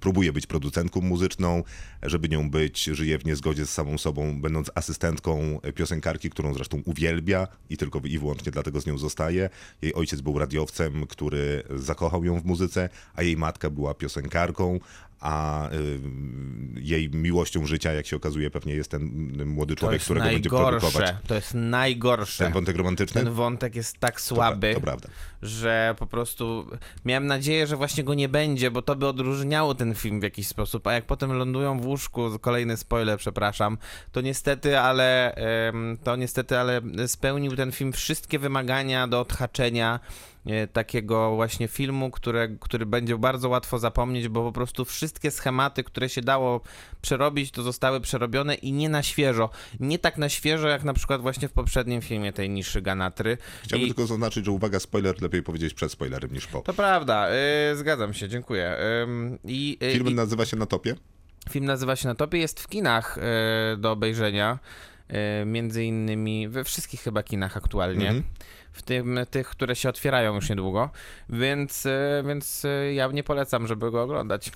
próbuje być producentką muzyczną, żeby nią być, żyje w niezgodzie z samą sobą, będąc asystentką piosenkarki, którą zresztą uwielbia i tylko i wyłącznie dlatego z nią zostaje. Jej ojciec był radiowcem, który zakochał ją w muzyce, a jej matka była piosenkarką, a jej miłością życia, jak się okazuje, pewnie jest ten młody człowiek, którego będzie produkować. To jest najgorsze. Ten wątek romantyczny? Ten wątek jest tak słaby. To prawda. że po prostu miałem nadzieję, że właśnie go nie będzie, bo to by odróżniało ten film w jakiś sposób, a jak potem lądują w łóżku, kolejny spoiler, przepraszam, to niestety, ale spełnił ten film wszystkie wymagania do odhaczenia takiego właśnie filmu, który będzie bardzo łatwo zapomnieć, bo po prostu wszystkie schematy, które się dało przerobić, to zostały przerobione i nie na świeżo. Nie tak na świeżo, jak na przykład właśnie w poprzednim filmie tej niszy Ganatry. Chciałbym tylko zaznaczyć, że uwaga, spoiler, lepiej powiedzieć przed spoilerem niż po. To prawda, zgadzam się, dziękuję. Film nazywa się Na topie? Film nazywa się Na topie, jest w kinach do obejrzenia. Między innymi we wszystkich chyba kinach aktualnie, w tym tych, które się otwierają już niedługo, więc ja nie polecam, żeby go oglądać.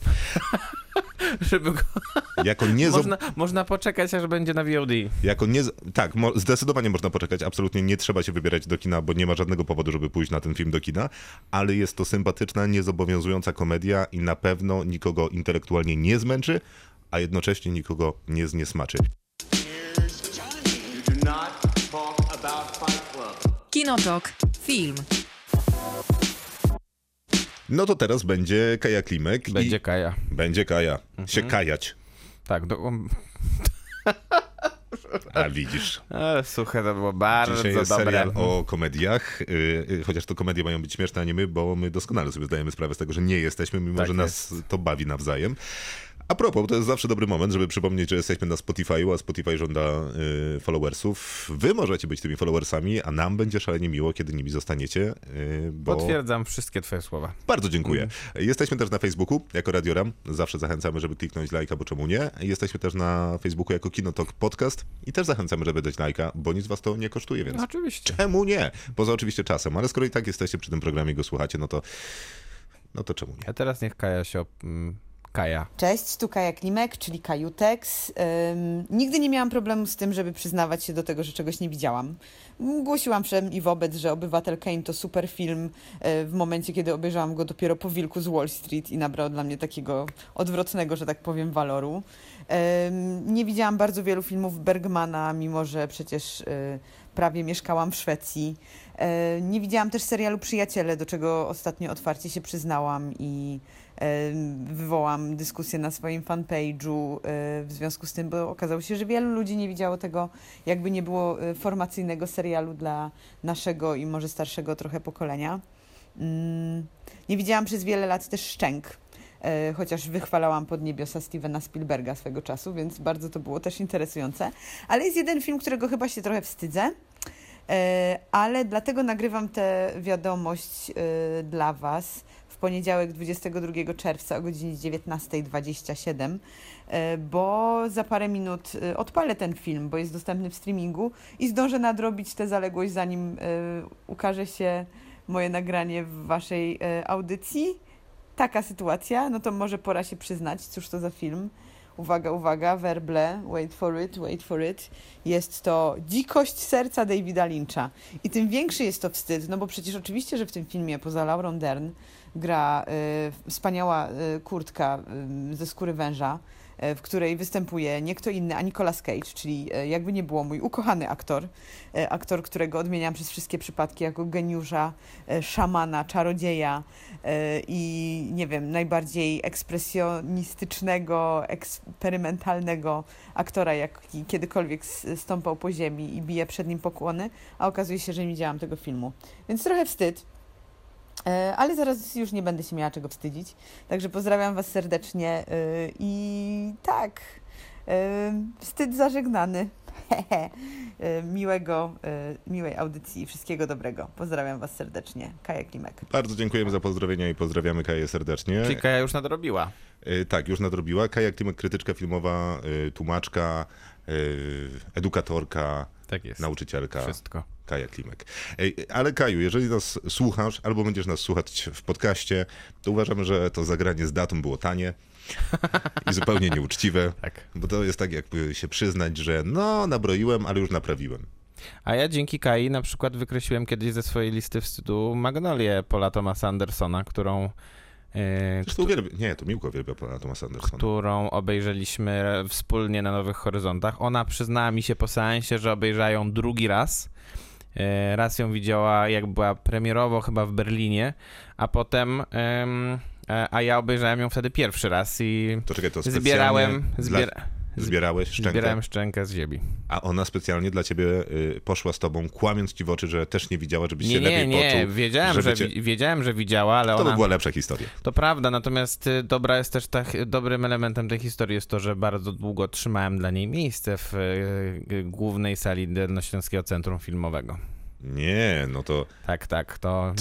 Można poczekać, aż będzie na VOD. Zdecydowanie można poczekać, absolutnie nie trzeba się wybierać do kina, bo nie ma żadnego powodu, żeby pójść na ten film do kina, ale jest to sympatyczna, niezobowiązująca komedia i na pewno nikogo intelektualnie nie zmęczy, a jednocześnie nikogo nie zniesmaczy. Kinotok. Film. No to teraz będzie Kaja Klimek. Będzie Kaja. Będzie Kaja. Się kajać. Tak. A widzisz. Słuchaj, to było bardzo dobre. Dzisiaj jest serial o komediach, chociaż to komedie mają być śmieszne, a nie my, bo my doskonale sobie zdajemy sprawę z tego, że nie jesteśmy, mimo tak że jest. Nas to bawi nawzajem. A propos, to jest zawsze dobry moment, żeby przypomnieć, że jesteśmy na Spotify'u, a Spotify żąda followersów. Wy możecie być tymi followersami, a nam będzie szalenie miło, kiedy nimi zostaniecie. Bo... Potwierdzam wszystkie twoje słowa. Bardzo dziękuję. Jesteśmy też na Facebooku jako Radio RAM. Zawsze zachęcamy, żeby kliknąć lajka, bo czemu nie. Jesteśmy też na Facebooku jako Kinotok Podcast i też zachęcamy, żeby dać lajka, bo nic was to nie kosztuje, więc oczywiście. Czemu nie? Poza oczywiście czasem, ale skoro i tak jesteście przy tym programie i go słuchacie, no to czemu nie? A teraz niech Kaja się... Kaja. Cześć, tu Kaja Klimek, czyli Kajutex. Nigdy nie miałam problemu z tym, żeby przyznawać się do tego, że czegoś nie widziałam. Głosiłam wszem i wobec, że Obywatel Kane to super film w momencie, kiedy obejrzałam go dopiero po Wilku z Wall Street i nabrał dla mnie takiego odwrotnego, że tak powiem, waloru. Nie widziałam bardzo wielu filmów Bergmana, mimo że przecież prawie mieszkałam w Szwecji. Nie widziałam też serialu Przyjaciele, do czego ostatnio otwarcie się przyznałam i wywołam dyskusję na swoim fanpage'u w związku z tym, bo okazało się, że wielu ludzi nie widziało tego, jakby nie było formacyjnego serialu dla naszego i może starszego trochę pokolenia. Nie widziałam przez wiele lat też Szczęk, chociaż wychwalałam Pod niebiosa Stevena Spielberga swego czasu, więc bardzo to było też interesujące. Ale jest jeden film, którego chyba się trochę wstydzę, ale dlatego nagrywam tę wiadomość dla was w poniedziałek 22 czerwca o godzinie 19:27, bo za parę minut odpalę ten film, bo jest dostępny w streamingu i zdążę nadrobić tę zaległość, zanim ukaże się moje nagranie w waszej audycji. Taka sytuacja, no to może pora się przyznać, cóż to za film. Uwaga, uwaga, werble, wait for it, jest to Dzikość serca Davida Lyncha. I tym większy jest to wstyd, no bo przecież oczywiście, że w tym filmie poza Laurą Dern gra wspaniała kurtka ze skóry węża, w której występuje nie kto inny, a Nicolas Cage, czyli jakby nie było mój ukochany aktor, którego odmieniam przez wszystkie przypadki jako geniusza, szamana, czarodzieja i nie wiem, najbardziej ekspresjonistycznego, eksperymentalnego aktora, jaki kiedykolwiek stąpał po ziemi i bije przed nim pokłony, a okazuje się, że nie widziałam tego filmu. Więc trochę wstyd. Ale zaraz już nie będę się miała czego wstydzić. Także pozdrawiam was serdecznie i tak, wstyd zażegnany. Miłej audycji i wszystkiego dobrego. Pozdrawiam was serdecznie. Kaja Klimek. Bardzo dziękujemy za pozdrowienia i pozdrawiamy Kaję serdecznie. Czyli Kaja już nadrobiła. Tak, już nadrobiła. Kaja Klimek, krytyczka filmowa, tłumaczka, edukatorka, tak jest. Nauczycielka. Wszystko. Kaja Klimek. Ale Kaju, jeżeli nas słuchasz albo będziesz nas słuchać w podcaście, to uważam, że to zagranie z datą było tanie i zupełnie nieuczciwe, tak. Bo to jest tak, jakby się przyznać, że nabroiłem, ale już naprawiłem. A ja dzięki Kai na przykład wykreśliłem kiedyś ze swojej listy wstydu Magnolię Paula Thomasa Andersona, którą... to Miłko uwielbia pana Thomasa Andersona. Którą obejrzeliśmy wspólnie na Nowych Horyzontach. Ona przyznała mi się po seansie, że obejrzają drugi raz Raz ją widziała, jak była premierowo chyba w Berlinie, a potem... A ja obejrzałem ją wtedy pierwszy raz i to czekaj, to zbierałeś szczękę? Zbierałem szczękę z ziemi. A ona specjalnie dla ciebie poszła z tobą, kłamiąc ci w oczy, że też nie widziała, żebyś się lepiej poczuł. Nie, wiedziałem, że widziała, ale to by była lepsza historia. To prawda, natomiast dobra jest też dobrym elementem tej historii jest to, że bardzo długo trzymałem dla niej miejsce w głównej sali Dolnośląskiego Centrum Filmowego. Nie, no to... Tak, to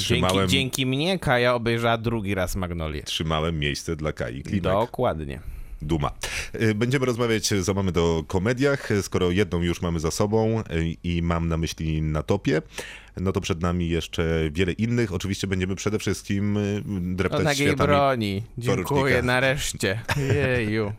dzięki mnie Kaja obejrzała drugi raz Magnolię. Trzymałem miejsce dla Kai Klimek. Dokładnie. Duma. Będziemy rozmawiać za moment o komediach, skoro jedną już mamy za sobą i mam na myśli Na topie. No to przed nami jeszcze wiele innych. Oczywiście będziemy przede wszystkim dreptać światami. O takiej broni. Dziękuję, nareszcie. Jeju.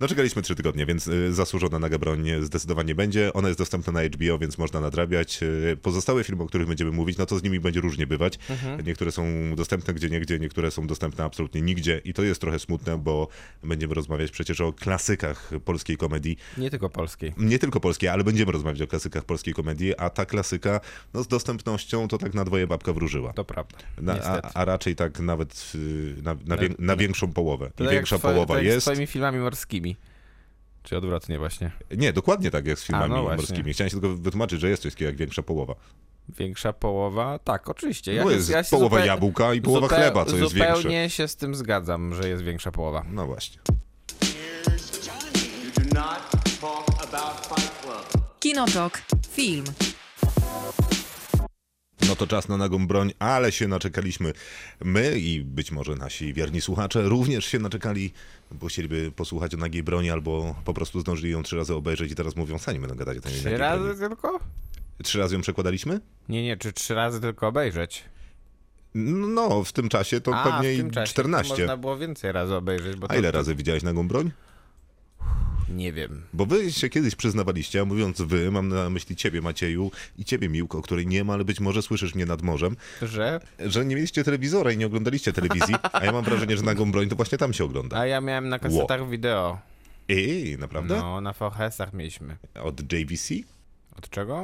No czekaliśmy 3 tygodnie, więc zasłużona naga broń zdecydowanie będzie. Ona jest dostępna na HBO, więc można nadrabiać. Pozostałe filmy, o których będziemy mówić, no to z nimi będzie różnie bywać. Niektóre są dostępne gdzieniegdzie, niektóre są dostępne absolutnie nigdzie. I to jest trochę smutne, bo będziemy rozmawiać przecież o klasykach polskiej komedii. Nie tylko polskiej, ale będziemy rozmawiać o klasykach polskiej komedii, a ta klasyka, no z dostępnością to tak na dwoje babka wróżyła. To prawda. A raczej tak nawet na większą połowę. I większa połowa jest. Z swoimi filmami morskimi. Czy odwrotnie właśnie? Nie, dokładnie tak jak z filmami morskimi. Chciałem się tylko wytłumaczyć, że jest coś takiego jak większa połowa. Większa połowa? Tak, oczywiście. Ja, no jest ja połowa jabłka i połowa chleba, co jest większe. Zupełnie się z tym zgadzam, że jest większa połowa. No właśnie. Kinotok. Film. No to czas na nagą broń, ale się naczekaliśmy my i być może nasi wierni słuchacze również się naczekali, bo chcieliby posłuchać o nagiej broni albo po prostu zdążyli ją 3 razy obejrzeć i teraz mówią, sami będą gadać o tej nagiej broni. 3 razy tylko? 3 razy ją przekładaliśmy? Nie, czy 3 razy tylko obejrzeć? No, w tym czasie to pewnie i 14. Można było więcej razy obejrzeć. Bo ile razy widziałeś nagą broń? Nie wiem. Bo wy się kiedyś przyznawaliście, a mówiąc wy, mam na myśli ciebie, Macieju, i ciebie, Miłko, której nie ma, ale być może słyszysz mnie nad morzem. Że? Że nie mieliście telewizora i nie oglądaliście telewizji, a ja mam wrażenie, że Nagą broń to właśnie tam się ogląda. A ja miałem na kasetach wideo. Naprawdę? No, na VHS-ach mieliśmy. Od JVC? Od czego?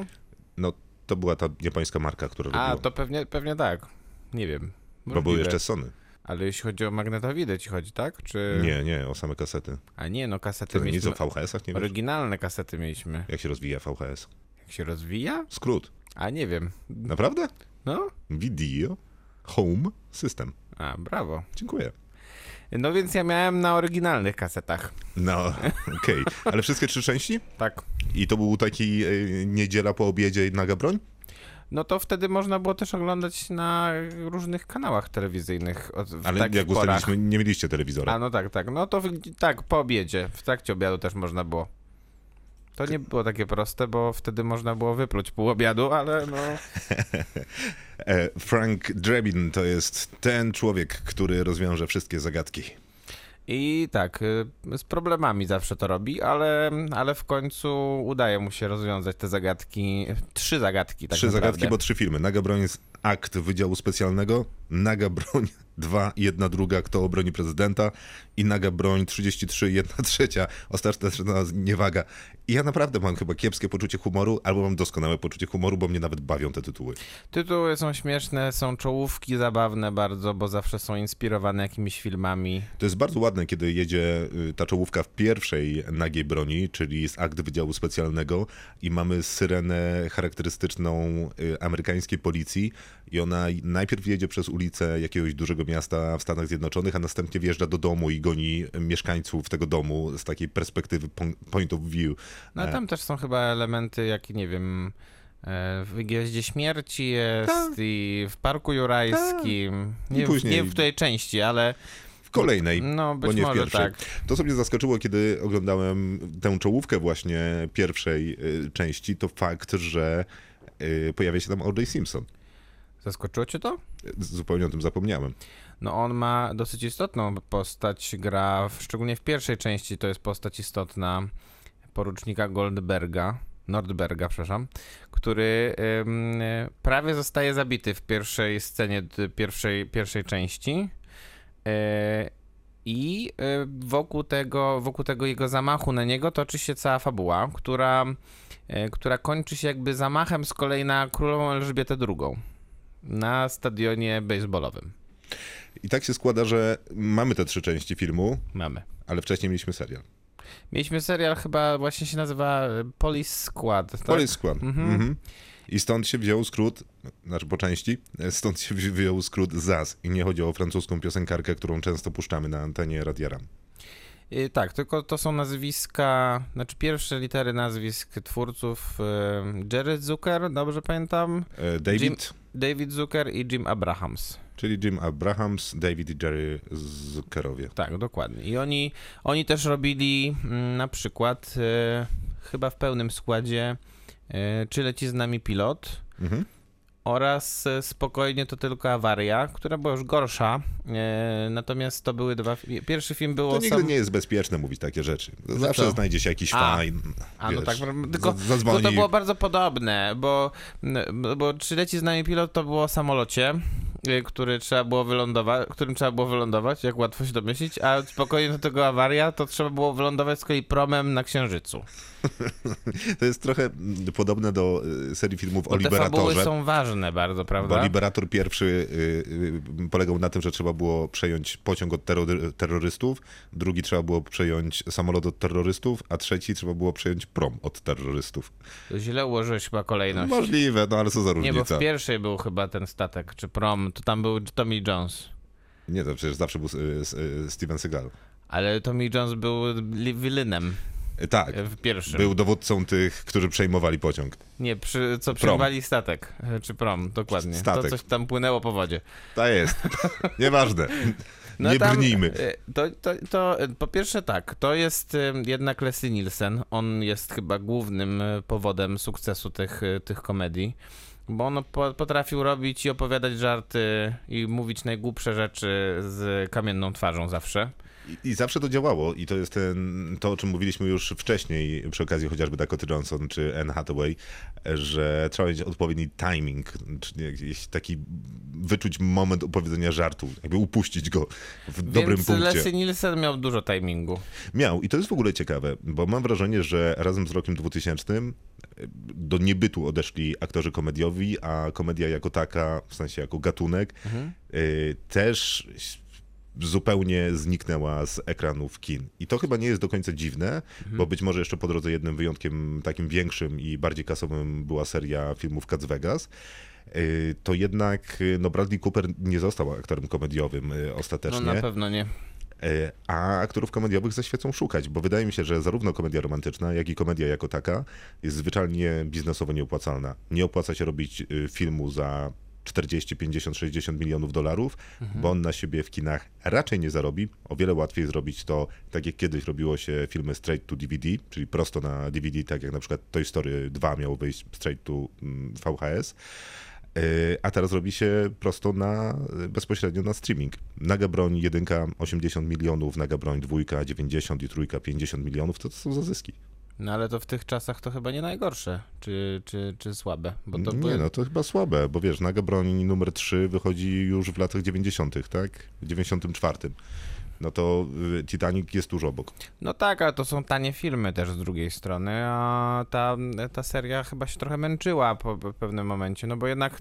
No, to była ta japońska marka, która robiła. A, to pewnie tak. Nie wiem. Bo były jeszcze Sony. Ale jeśli chodzi o magnetowidę ci chodzi, tak? Czy... Nie, o same kasety. A nie, no kasety to mieliśmy... Nic o VHS-ach nie wiesz? Oryginalne kasety mieliśmy. Jak się rozwija VHS? Jak się rozwija? Skrót. A nie wiem. Naprawdę? No. Video Home System. A, brawo. Dziękuję. No więc ja miałem na oryginalnych kasetach. No, okej. Ale wszystkie 3 części? Tak. I to był taki niedziela po obiedzie naga broń? No to wtedy można było też oglądać na różnych kanałach telewizyjnych. Ale jak ustaliliśmy, nie mieliście telewizora. A no tak. No to tak, po obiedzie, w trakcie obiadu też można było. To nie było takie proste, bo wtedy można było wypluć pół obiadu, ale no... Frank Drebin to jest ten człowiek, który rozwiąże wszystkie zagadki. I tak, z problemami zawsze to robi, ale w końcu udaje mu się rozwiązać te zagadki. 3 zagadki tak naprawdę. 3 zagadki, bo 3 filmy. Naga broń jest akt Wydziału Specjalnego, Naga broń 2, 1/2, Kto obroni prezydenta i Naga broń 33, 1/3, Ostateczna niewaga. I ja naprawdę mam chyba kiepskie poczucie humoru, albo mam doskonałe poczucie humoru, bo mnie nawet bawią te tytuły. Tytuły są śmieszne, są czołówki zabawne bardzo, bo zawsze są inspirowane jakimiś filmami. To jest bardzo ładne, kiedy jedzie ta czołówka w pierwszej Nagiej broni, czyli z akt Wydziału Specjalnego i mamy syrenę charakterystyczną amerykańskiej policji i ona najpierw jedzie przez ulicę jakiegoś dużego miasta w Stanach Zjednoczonych, a następnie wjeżdża do domu i goni mieszkańców tego domu z takiej perspektywy point of view. No a tam też są chyba elementy, jak nie wiem, w Gwieździe Śmierci jest i w Parku Jurajskim. Nie w tej części, ale... kolejnej, no, bo nie w pierwszej. Tak. To, co mnie zaskoczyło, kiedy oglądałem tę czołówkę właśnie pierwszej części, to fakt, że pojawia się tam O.J. Simpson. Zaskoczyło cię to? Zupełnie o tym zapomniałem. No on ma dosyć istotną postać, gra, szczególnie w pierwszej części to jest postać istotna porucznika Nordberga, przepraszam, który prawie zostaje zabity w pierwszej scenie pierwszej części. I wokół tego jego zamachu na niego toczy się cała fabuła, która kończy się jakby zamachem z kolei na królową Elżbietę II na stadionie baseballowym. I tak się składa, że mamy te 3 części filmu. Mamy. Ale wcześniej mieliśmy serial. Mieliśmy serial, chyba właśnie się nazywa Police Squad. Tak? Police Squad. Mhm. Mhm. I stąd się wziął skrót, znaczy po części, stąd się wziął skrót ZAS. I nie chodzi o francuską piosenkarkę, którą często puszczamy na antenie Radia Ram. Tak, tylko to są nazwiska, znaczy pierwsze litery nazwisk twórców. Jerry Zucker, dobrze pamiętam? David Zucker i Jim Abrahams. Czyli Jim Abrahams, David i Jerry Zuckerowie. Tak, dokładnie. I oni też robili na przykład, chyba w pełnym składzie, Czy leci z nami pilot, mhm, oraz Spokojnie to tylko awaria, która była już gorsza, natomiast to były dwa... Pierwszy film było... To nigdy nie jest bezpieczne mówić takie rzeczy. Zawsze znajdzie się jakiś fajn, no tak, tylko zadzwoni... To było bardzo podobne, bo Czy leci z nami pilot to było o samolocie, którym trzeba było wylądować, jak łatwo się domyślić, a Spokojnie do tego awaria, to trzeba było wylądować z kolei promem na Księżycu. To jest trochę podobne do serii filmów o Liberatorze. Te fabuły są ważne bardzo, prawda? Bo Liberator pierwszy polegał na tym, że trzeba było przejąć pociąg od terrorystów, drugi trzeba było przejąć samolot od terrorystów, a trzeci trzeba było przejąć prom od terrorystów. To źle ułożyłeś chyba kolejność. Możliwe, no ale co za różnica. Nie, bo w pierwszej był chyba ten statek, czy prom, to tam był Tommy Jones. Nie, to przecież zawsze był Steven Seagal. Ale Tommy Jones był wilynem. Tak, był dowódcą tych, którzy przejmowali pociąg. Nie, przejmowali statek, czy prom, dokładnie. Statek. To coś tam płynęło po wodzie. To jest, nieważne, no nie brnijmy. To po pierwsze tak, to jest jednak Leslie Nielsen, on jest chyba głównym powodem sukcesu tych komedii. Bo on potrafił robić i opowiadać żarty i mówić najgłupsze rzeczy z kamienną twarzą zawsze. I zawsze to działało i to jest to, o czym mówiliśmy już wcześniej przy okazji chociażby Dakota Johnson czy Anne Hathaway, że trzeba mieć odpowiedni timing, czyli jakiś taki wyczuć moment opowiedzenia żartu, jakby upuścić go w dobrym punkcie. Więc Leslie Nielsen miał dużo timingu. Miał i to jest w ogóle ciekawe, bo mam wrażenie, że razem z rokiem 2000 do niebytu odeszli aktorzy komediowi, a komedia jako taka, w sensie jako gatunek, też zupełnie zniknęła z ekranów kin. I to chyba nie jest do końca dziwne, bo być może jeszcze po drodze jednym wyjątkiem takim większym i bardziej kasowym była seria filmów Cats Vegas. To jednak no Bradley Cooper nie został aktorem komediowym ostatecznie. No na pewno nie. A aktorów komediowych ze świecą szukać, bo wydaje mi się, że zarówno komedia romantyczna, jak i komedia jako taka jest zwyczajnie biznesowo nieopłacalna. Nie opłaca się robić filmu za 40, 50, 60 milionów dolarów, bo on na siebie w kinach raczej nie zarobi. O wiele łatwiej zrobić to, tak jak kiedyś robiło się filmy straight to DVD, czyli prosto na DVD, tak jak na przykład Toy Story 2 miało wyjść straight to VHS. A teraz robi się prosto bezpośrednio na streaming. Naga broń 1 80 milionów, Naga broń 2 90 i 3 50 milionów, to są za zyski. No ale to w tych czasach to chyba nie najgorsze, czy słabe? Bo to to chyba słabe, bo wiesz, Naga broń numer 3 wychodzi już w latach 90, tak? W 94. No to Titanic jest tuż obok. No tak, ale to są tanie filmy też z drugiej strony, a ta seria chyba się trochę męczyła po pewnym momencie, no bo jednak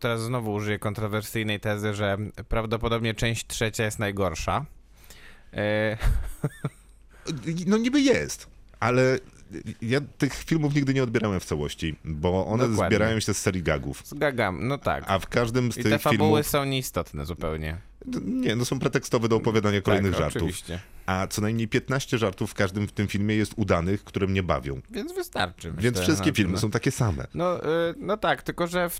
teraz znowu użyję kontrowersyjnej tezy, że prawdopodobnie część trzecia jest najgorsza. No niby jest, ale ja tych filmów nigdy nie odbierałem w całości, bo one zbierają się z serii gagów. Z gagami, no tak. A w każdym z tych filmów... I te fabuły są nieistotne zupełnie. Nie, no są pretekstowe do opowiadania kolejnych żartów. Oczywiście. A co najmniej 15 żartów w każdym w tym filmie jest udanych, które mnie bawią. Więc wystarczy. Więc wszystkie filmy są takie same. No tak, tylko że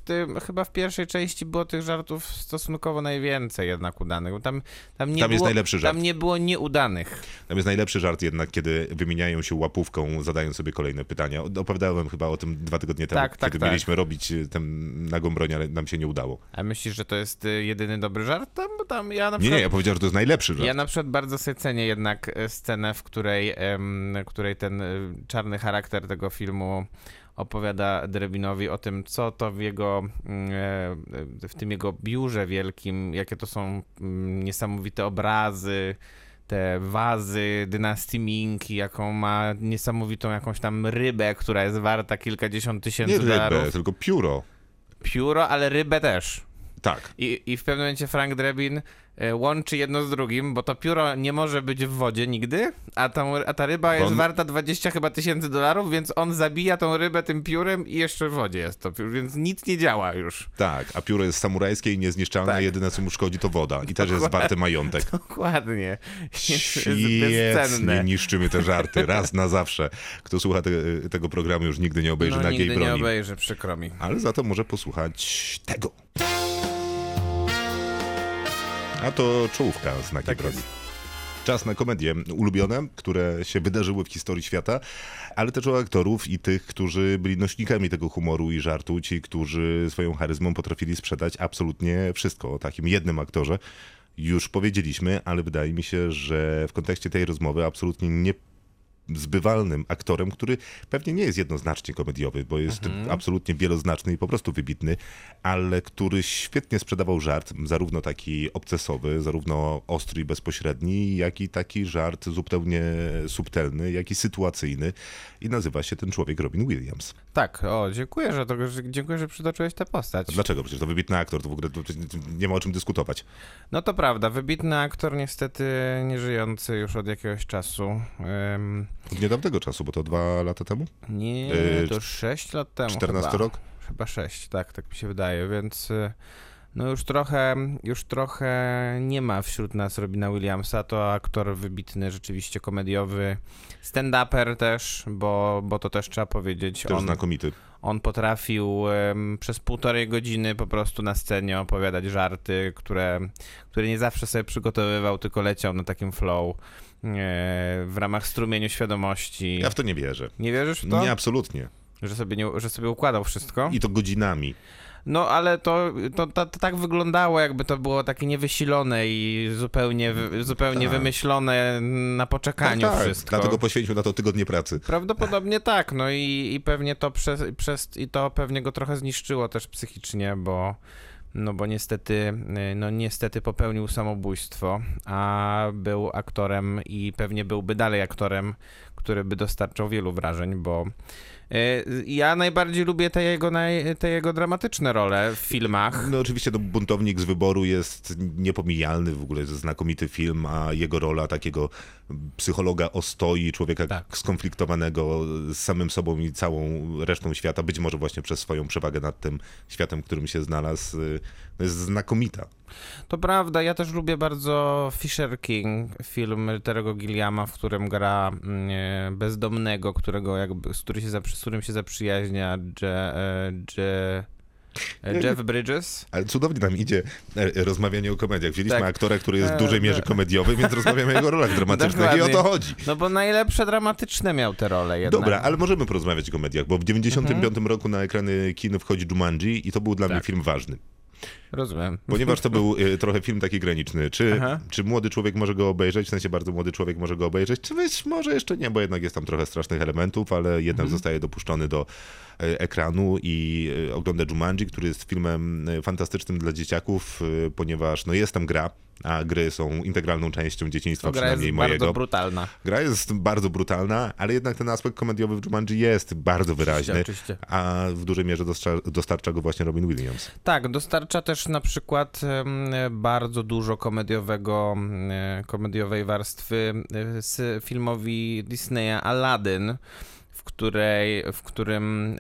chyba w pierwszej części było tych żartów stosunkowo najwięcej jednak udanych. Bo tam jest najlepszy żart. Tam nie było nieudanych. Tam jest najlepszy żart jednak, kiedy wymieniają się łapówką, zadają sobie kolejne pytania. Opowiadałem chyba o tym 2 tygodnie temu, kiedy mieliśmy robić ten Nagą broń, ale nam się nie udało. A myślisz, że to jest jedyny dobry żart? Ja powiedziałem, że to jest najlepszy żart. Ja na przykład bardzo sobie cenię jednak scenę, w której ten czarny charakter tego filmu opowiada Drabinowi o tym, co to w tym jego biurze wielkim, jakie to są niesamowite obrazy, te wazy dynastii Minki, jaką ma niesamowitą jakąś tam rybę, która jest warta kilkadziesiąt tysięcy dolarów. Nie rybę, tylko pióro. Pióro, ale rybę też. Tak. I w pewnym momencie Frank Drabin łączy jedno z drugim, bo to pióro nie może być w wodzie nigdy, a ta ryba jest warta 20 chyba tysięcy dolarów, więc on zabija tą rybę tym piórem i jeszcze w wodzie jest to pióro, więc nic nie działa już. Tak, a pióro jest samurajskie i niezniszczalne, tak. Jedyne co mu szkodzi to woda i też jest warte majątek. Dokładnie. Świetnie niszczymy te żarty, raz na zawsze. Kto słucha tego programu już nigdy nie obejrzy Nagiej Broni. Nigdy nie obejrzy, przykro mi. Ale za to może posłuchać tego. A to czołówka z Nagiej Broni. Czas na komedie ulubione, które się wydarzyły w historii świata, ale też o aktorów i tych, którzy byli nośnikami tego humoru i żartu, ci, którzy swoją charyzmą potrafili sprzedać absolutnie wszystko. O takim jednym aktorze już powiedzieliśmy, ale wydaje mi się, że w kontekście tej rozmowy absolutnie niezbywalnym aktorem, który pewnie nie jest jednoznacznie komediowy, bo jest absolutnie wieloznaczny i po prostu wybitny, ale który świetnie sprzedawał żart, zarówno taki obcesowy, zarówno ostry i bezpośredni, jak i taki żart zupełnie subtelny, jak i sytuacyjny i nazywa się ten człowiek Robin Williams. Tak, dziękuję, że przytoczyłeś tę postać. A dlaczego? Przecież to wybitny aktor, to w ogóle nie ma o czym dyskutować. No to prawda, wybitny aktor niestety nie żyjący już od jakiegoś czasu. Od niedawnego czasu, bo to 2 lata temu? Nie, to 6 lat temu. 14 chyba. Rok? Chyba 6, tak mi się wydaje, więc no już trochę nie ma wśród nas Robina Williamsa, to aktor wybitny, rzeczywiście komediowy, stand-uper też, bo to też trzeba powiedzieć. Też znakomity. On potrafił przez 1,5 godziny po prostu na scenie opowiadać żarty, które nie zawsze sobie przygotowywał, tylko leciał na takim flow. W ramach strumieniu świadomości. Ja w to nie wierzę. Nie wierzysz w to? Nie, absolutnie. Że sobie układał wszystko? I to godzinami. No ale to tak wyglądało, jakby to było takie niewysilone i zupełnie wymyślone na poczekaniu wszystko. Dlatego poświęcił na to tygodnie pracy. Prawdopodobnie tak, no i pewnie to pewnie go trochę zniszczyło też psychicznie, bo niestety popełnił samobójstwo, a był aktorem i pewnie byłby dalej aktorem, który by dostarczał wielu wrażeń, bo ja najbardziej lubię te jego dramatyczne role w filmach. No oczywiście to Buntownik z Wyboru jest niepomijalny, w ogóle jest znakomity film, a jego rola takiego psychologa ostoi, człowieka skonfliktowanego z samym sobą i całą resztą świata, być może właśnie przez swoją przewagę nad tym światem, w którym się znalazł, jest znakomita. To prawda, ja też lubię bardzo Fisher King, film Terry'ego Gilliama, w którym gra bezdomnego, z którym się zaprzyjaźnia Jeff Bridges. Ale cudownie nam idzie rozmawianie o komediach. Wzięliśmy aktora, który jest w dużej mierze komediowy, więc rozmawiamy o jego rolach dramatycznych. Dokładnie. I o to chodzi. No bo najlepsze dramatyczne miał te role jednak. Dobra, ale możemy porozmawiać o komediach, bo w 95 roku na ekrany kin wchodzi Jumanji i to był dla mnie film ważny. Rozumiem. Ponieważ to był trochę film taki graniczny. Czy młody człowiek może go obejrzeć, w sensie bardzo młody człowiek może go obejrzeć, czy być może jeszcze nie, bo jednak jest tam trochę strasznych elementów, ale jednak zostaje dopuszczony do ekranu i ogląda Jumanji, który jest filmem fantastycznym dla dzieciaków, ponieważ no jest tam gra, a gry są integralną częścią dzieciństwa, przynajmniej mojego. Gra jest bardzo brutalna. Gra jest bardzo brutalna, ale jednak ten aspekt komediowy w Jumanji jest bardzo wyraźny, oczywiście. A w dużej mierze dostarcza go właśnie Robin Williams. Tak, dostarcza też na przykład bardzo dużo komediowej warstwy z filmowi Disneya Aladdin, w którym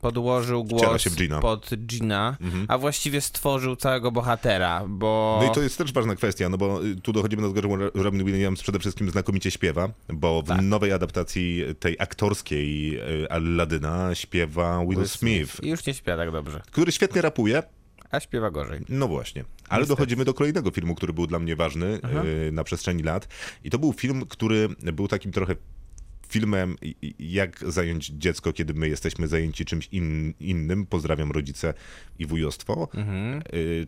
podłożył głos pod Gina, a właściwie stworzył całego bohatera, bo... No i to jest też ważna kwestia, no bo tu dochodzimy do tego, że Robin Williams przede wszystkim znakomicie śpiewa, bo w nowej adaptacji tej aktorskiej Aladyna śpiewa Will Smith. I już nie śpiewa tak dobrze. Który świetnie rapuje. A śpiewa gorzej. No właśnie. Ale dochodzimy do kolejnego filmu, który był dla mnie ważny na przestrzeni lat. I to był film, który był takim trochę filmem, jak zająć dziecko, kiedy my jesteśmy zajęci czymś innym. Pozdrawiam rodzice i wujostwo.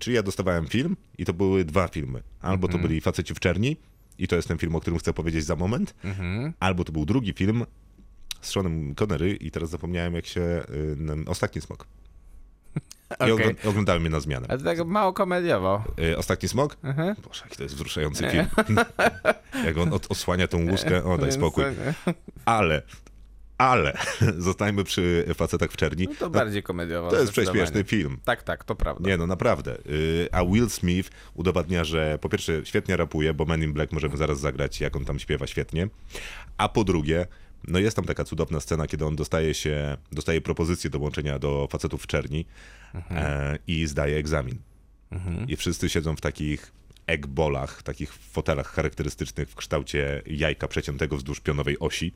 Czyli ja dostawałem film i to były 2 filmy. Albo to byli Faceci w czerni i to jest ten film, o którym chcę powiedzieć za moment. Albo to był drugi film, z Seanem Connery i teraz zapomniałem, jak się... Ostatni Smok. I okay. Oglądałem je na zmianę. A to tak mało komediowo. Ostatni Smok? Uh-huh. Boże, jaki to jest wzruszający film. Jak on osłania tą łuskę, o daj spokój. Ale zostańmy przy Facetach w czerni. No to bardziej komediowo. To jest prześmieszny film. Tak, to prawda. Nie, no naprawdę. A Will Smith udowadnia, że po pierwsze świetnie rapuje, bo Men in Black możemy zaraz zagrać, jak on tam śpiewa świetnie. A po drugie, no jest tam taka cudowna scena, kiedy on dostaje propozycję dołączenia do Facetów w czerni i zdaje egzamin. Mhm. I wszyscy siedzą w takich eggbolach, takich fotelach charakterystycznych w kształcie jajka przeciętego wzdłuż pionowej osi.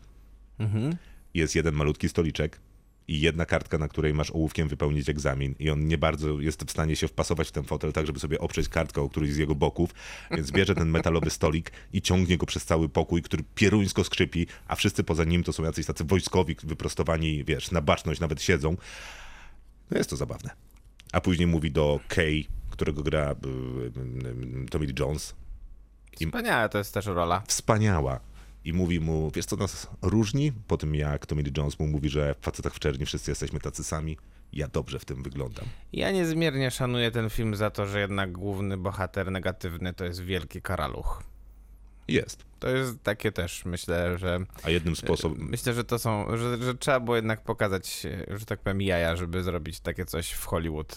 Mhm. Jest jeden malutki stoliczek i jedna kartka, na której masz ołówkiem wypełnić egzamin i on nie bardzo jest w stanie się wpasować w ten fotel tak, żeby sobie oprzeć kartkę o którymś z jego boków, więc bierze ten metalowy stolik i ciągnie go przez cały pokój, który pieruńsko skrzypi, a wszyscy poza nim to są jacyś tacy wojskowi wyprostowani, wiesz, na baczność nawet siedzą. No jest to zabawne. A później mówi do Kay, którego gra Tommy Lee Jones. Wspaniała to jest też rola. Wspaniała. I mówi mu, wiesz co nas różni? Po tym jak Tommy Lee Jones mu mówi, że w Facetach w czerni wszyscy jesteśmy tacy sami, ja dobrze w tym wyglądam. Ja niezmiernie szanuję ten film za to, że jednak główny bohater negatywny to jest wielki karaluch. Jest. To jest takie też, myślę, że... A jednym sposobem... Myślę, że to są, że trzeba było jednak pokazać, że tak powiem, jaja, żeby zrobić takie coś w Hollywood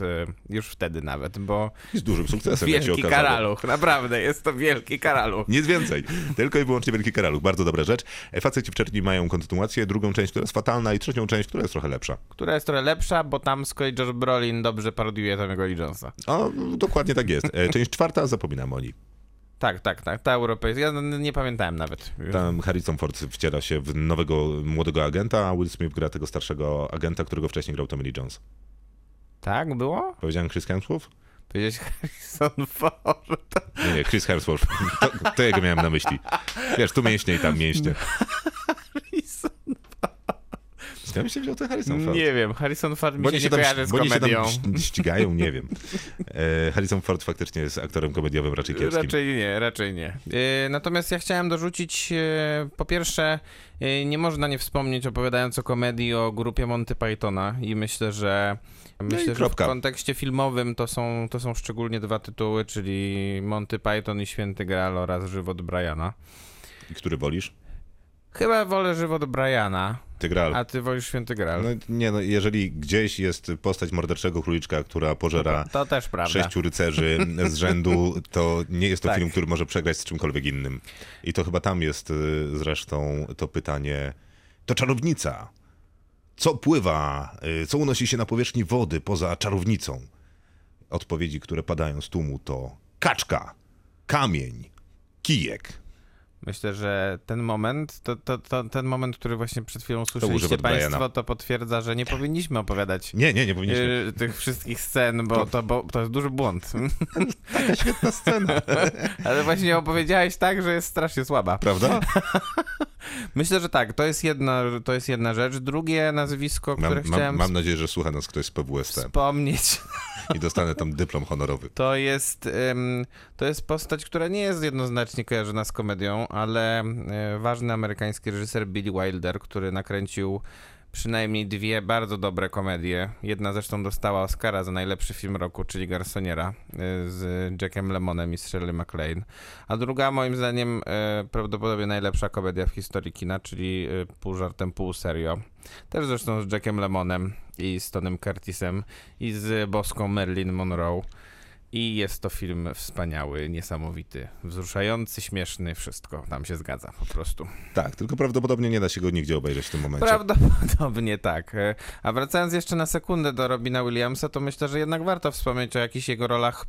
już wtedy nawet, bo... Z dużym sukcesem, jak się okazało. Wielki karaluch, naprawdę, jest to wielki karaluch. Nic więcej, tylko i wyłącznie wielki karaluch, bardzo dobra rzecz. Faceci w czerni mają kontynuację, drugą część, która jest fatalna i trzecią część, która jest trochę lepsza. Która jest trochę lepsza, bo tam z kolei Josh Brolin dobrze parodiuje Tommy'ego Lee Jonesa. O, dokładnie tak jest. Część czwarta, zapominam o niej. Tak, ta europejska, ja nie pamiętałem nawet. Tam Harrison Ford wciela się w nowego, młodego agenta, a Will Smith gra tego starszego agenta, którego wcześniej grał Tommy Lee Jones. Tak było? Powiedziałem Chris Hemsworth? Powiedziałeś Harrison Ford. Nie, Chris Hemsworth, to ja go miałem na myśli. Wiesz, tu mięśnie i tam mięśnie. Harrison Ford. Skąd mi się wziął ten Harrison Ford? Nie wiem, Harrison Ford mi się nie kojarzy z komedią. Oni się tam ścigają, nie wiem. Harrison Ford faktycznie jest aktorem komediowym raczej kiepskim. Raczej nie. Natomiast ja chciałem dorzucić, po pierwsze, nie można nie wspomnieć, opowiadając o komedii, o grupie Monty Pythona i myślę, że w kontekście filmowym to są szczególnie dwa tytuły, czyli Monty Python i Święty Graal oraz Żywot Briana. I który wolisz? Chyba wolę Żywot Briana. Graal. A ty wolisz Święty Graal. No, nie, no jeżeli gdzieś jest postać morderczego króliczka, która pożera to też 6 rycerzy z rzędu, to nie jest to film, który może przegrać z czymkolwiek innym. I to chyba tam jest zresztą to pytanie. To czarownica. Co pływa? Co unosi się na powierzchni wody poza czarownicą? Odpowiedzi, które padają z tłumu to kaczka, kamień, kijek. Myślę, że ten moment, ten moment, który właśnie przed chwilą słyszeliście Państwo, to potwierdza, że nie powinniśmy opowiadać nie powinniśmy. Tych wszystkich scen, bo to jest duży błąd. Taka świetna scena. Ale właśnie opowiedziałeś tak, że jest strasznie słaba. Prawda? Myślę, że tak, to jest jedna rzecz. Drugie nazwisko, które chciałem... Mam nadzieję, że słucha nas ktoś z PWST. Wspomnieć. I dostanę tam dyplom honorowy. To jest postać, która nie jest jednoznacznie kojarzona z komedią, ale ważny amerykański reżyser Billy Wilder, który nakręcił przynajmniej 2 bardzo dobre komedie. Jedna zresztą dostała Oscara za najlepszy film roku, czyli Garsoniera z Jackiem Lemonem i z Shirley MacLaine. A druga moim zdaniem prawdopodobnie najlepsza komedia w historii kina, czyli pół żartem, pół serio. Też zresztą z Jackiem Lemonem i z Tonym Curtisem i z boską Marilyn Monroe. I jest to film wspaniały, niesamowity, wzruszający, śmieszny, wszystko tam się zgadza po prostu. Tak, tylko prawdopodobnie nie da się go nigdzie obejrzeć w tym momencie. Prawdopodobnie tak. A wracając jeszcze na sekundę do Robina Williamsa, to myślę, że jednak warto wspomnieć o jakichś jego rolach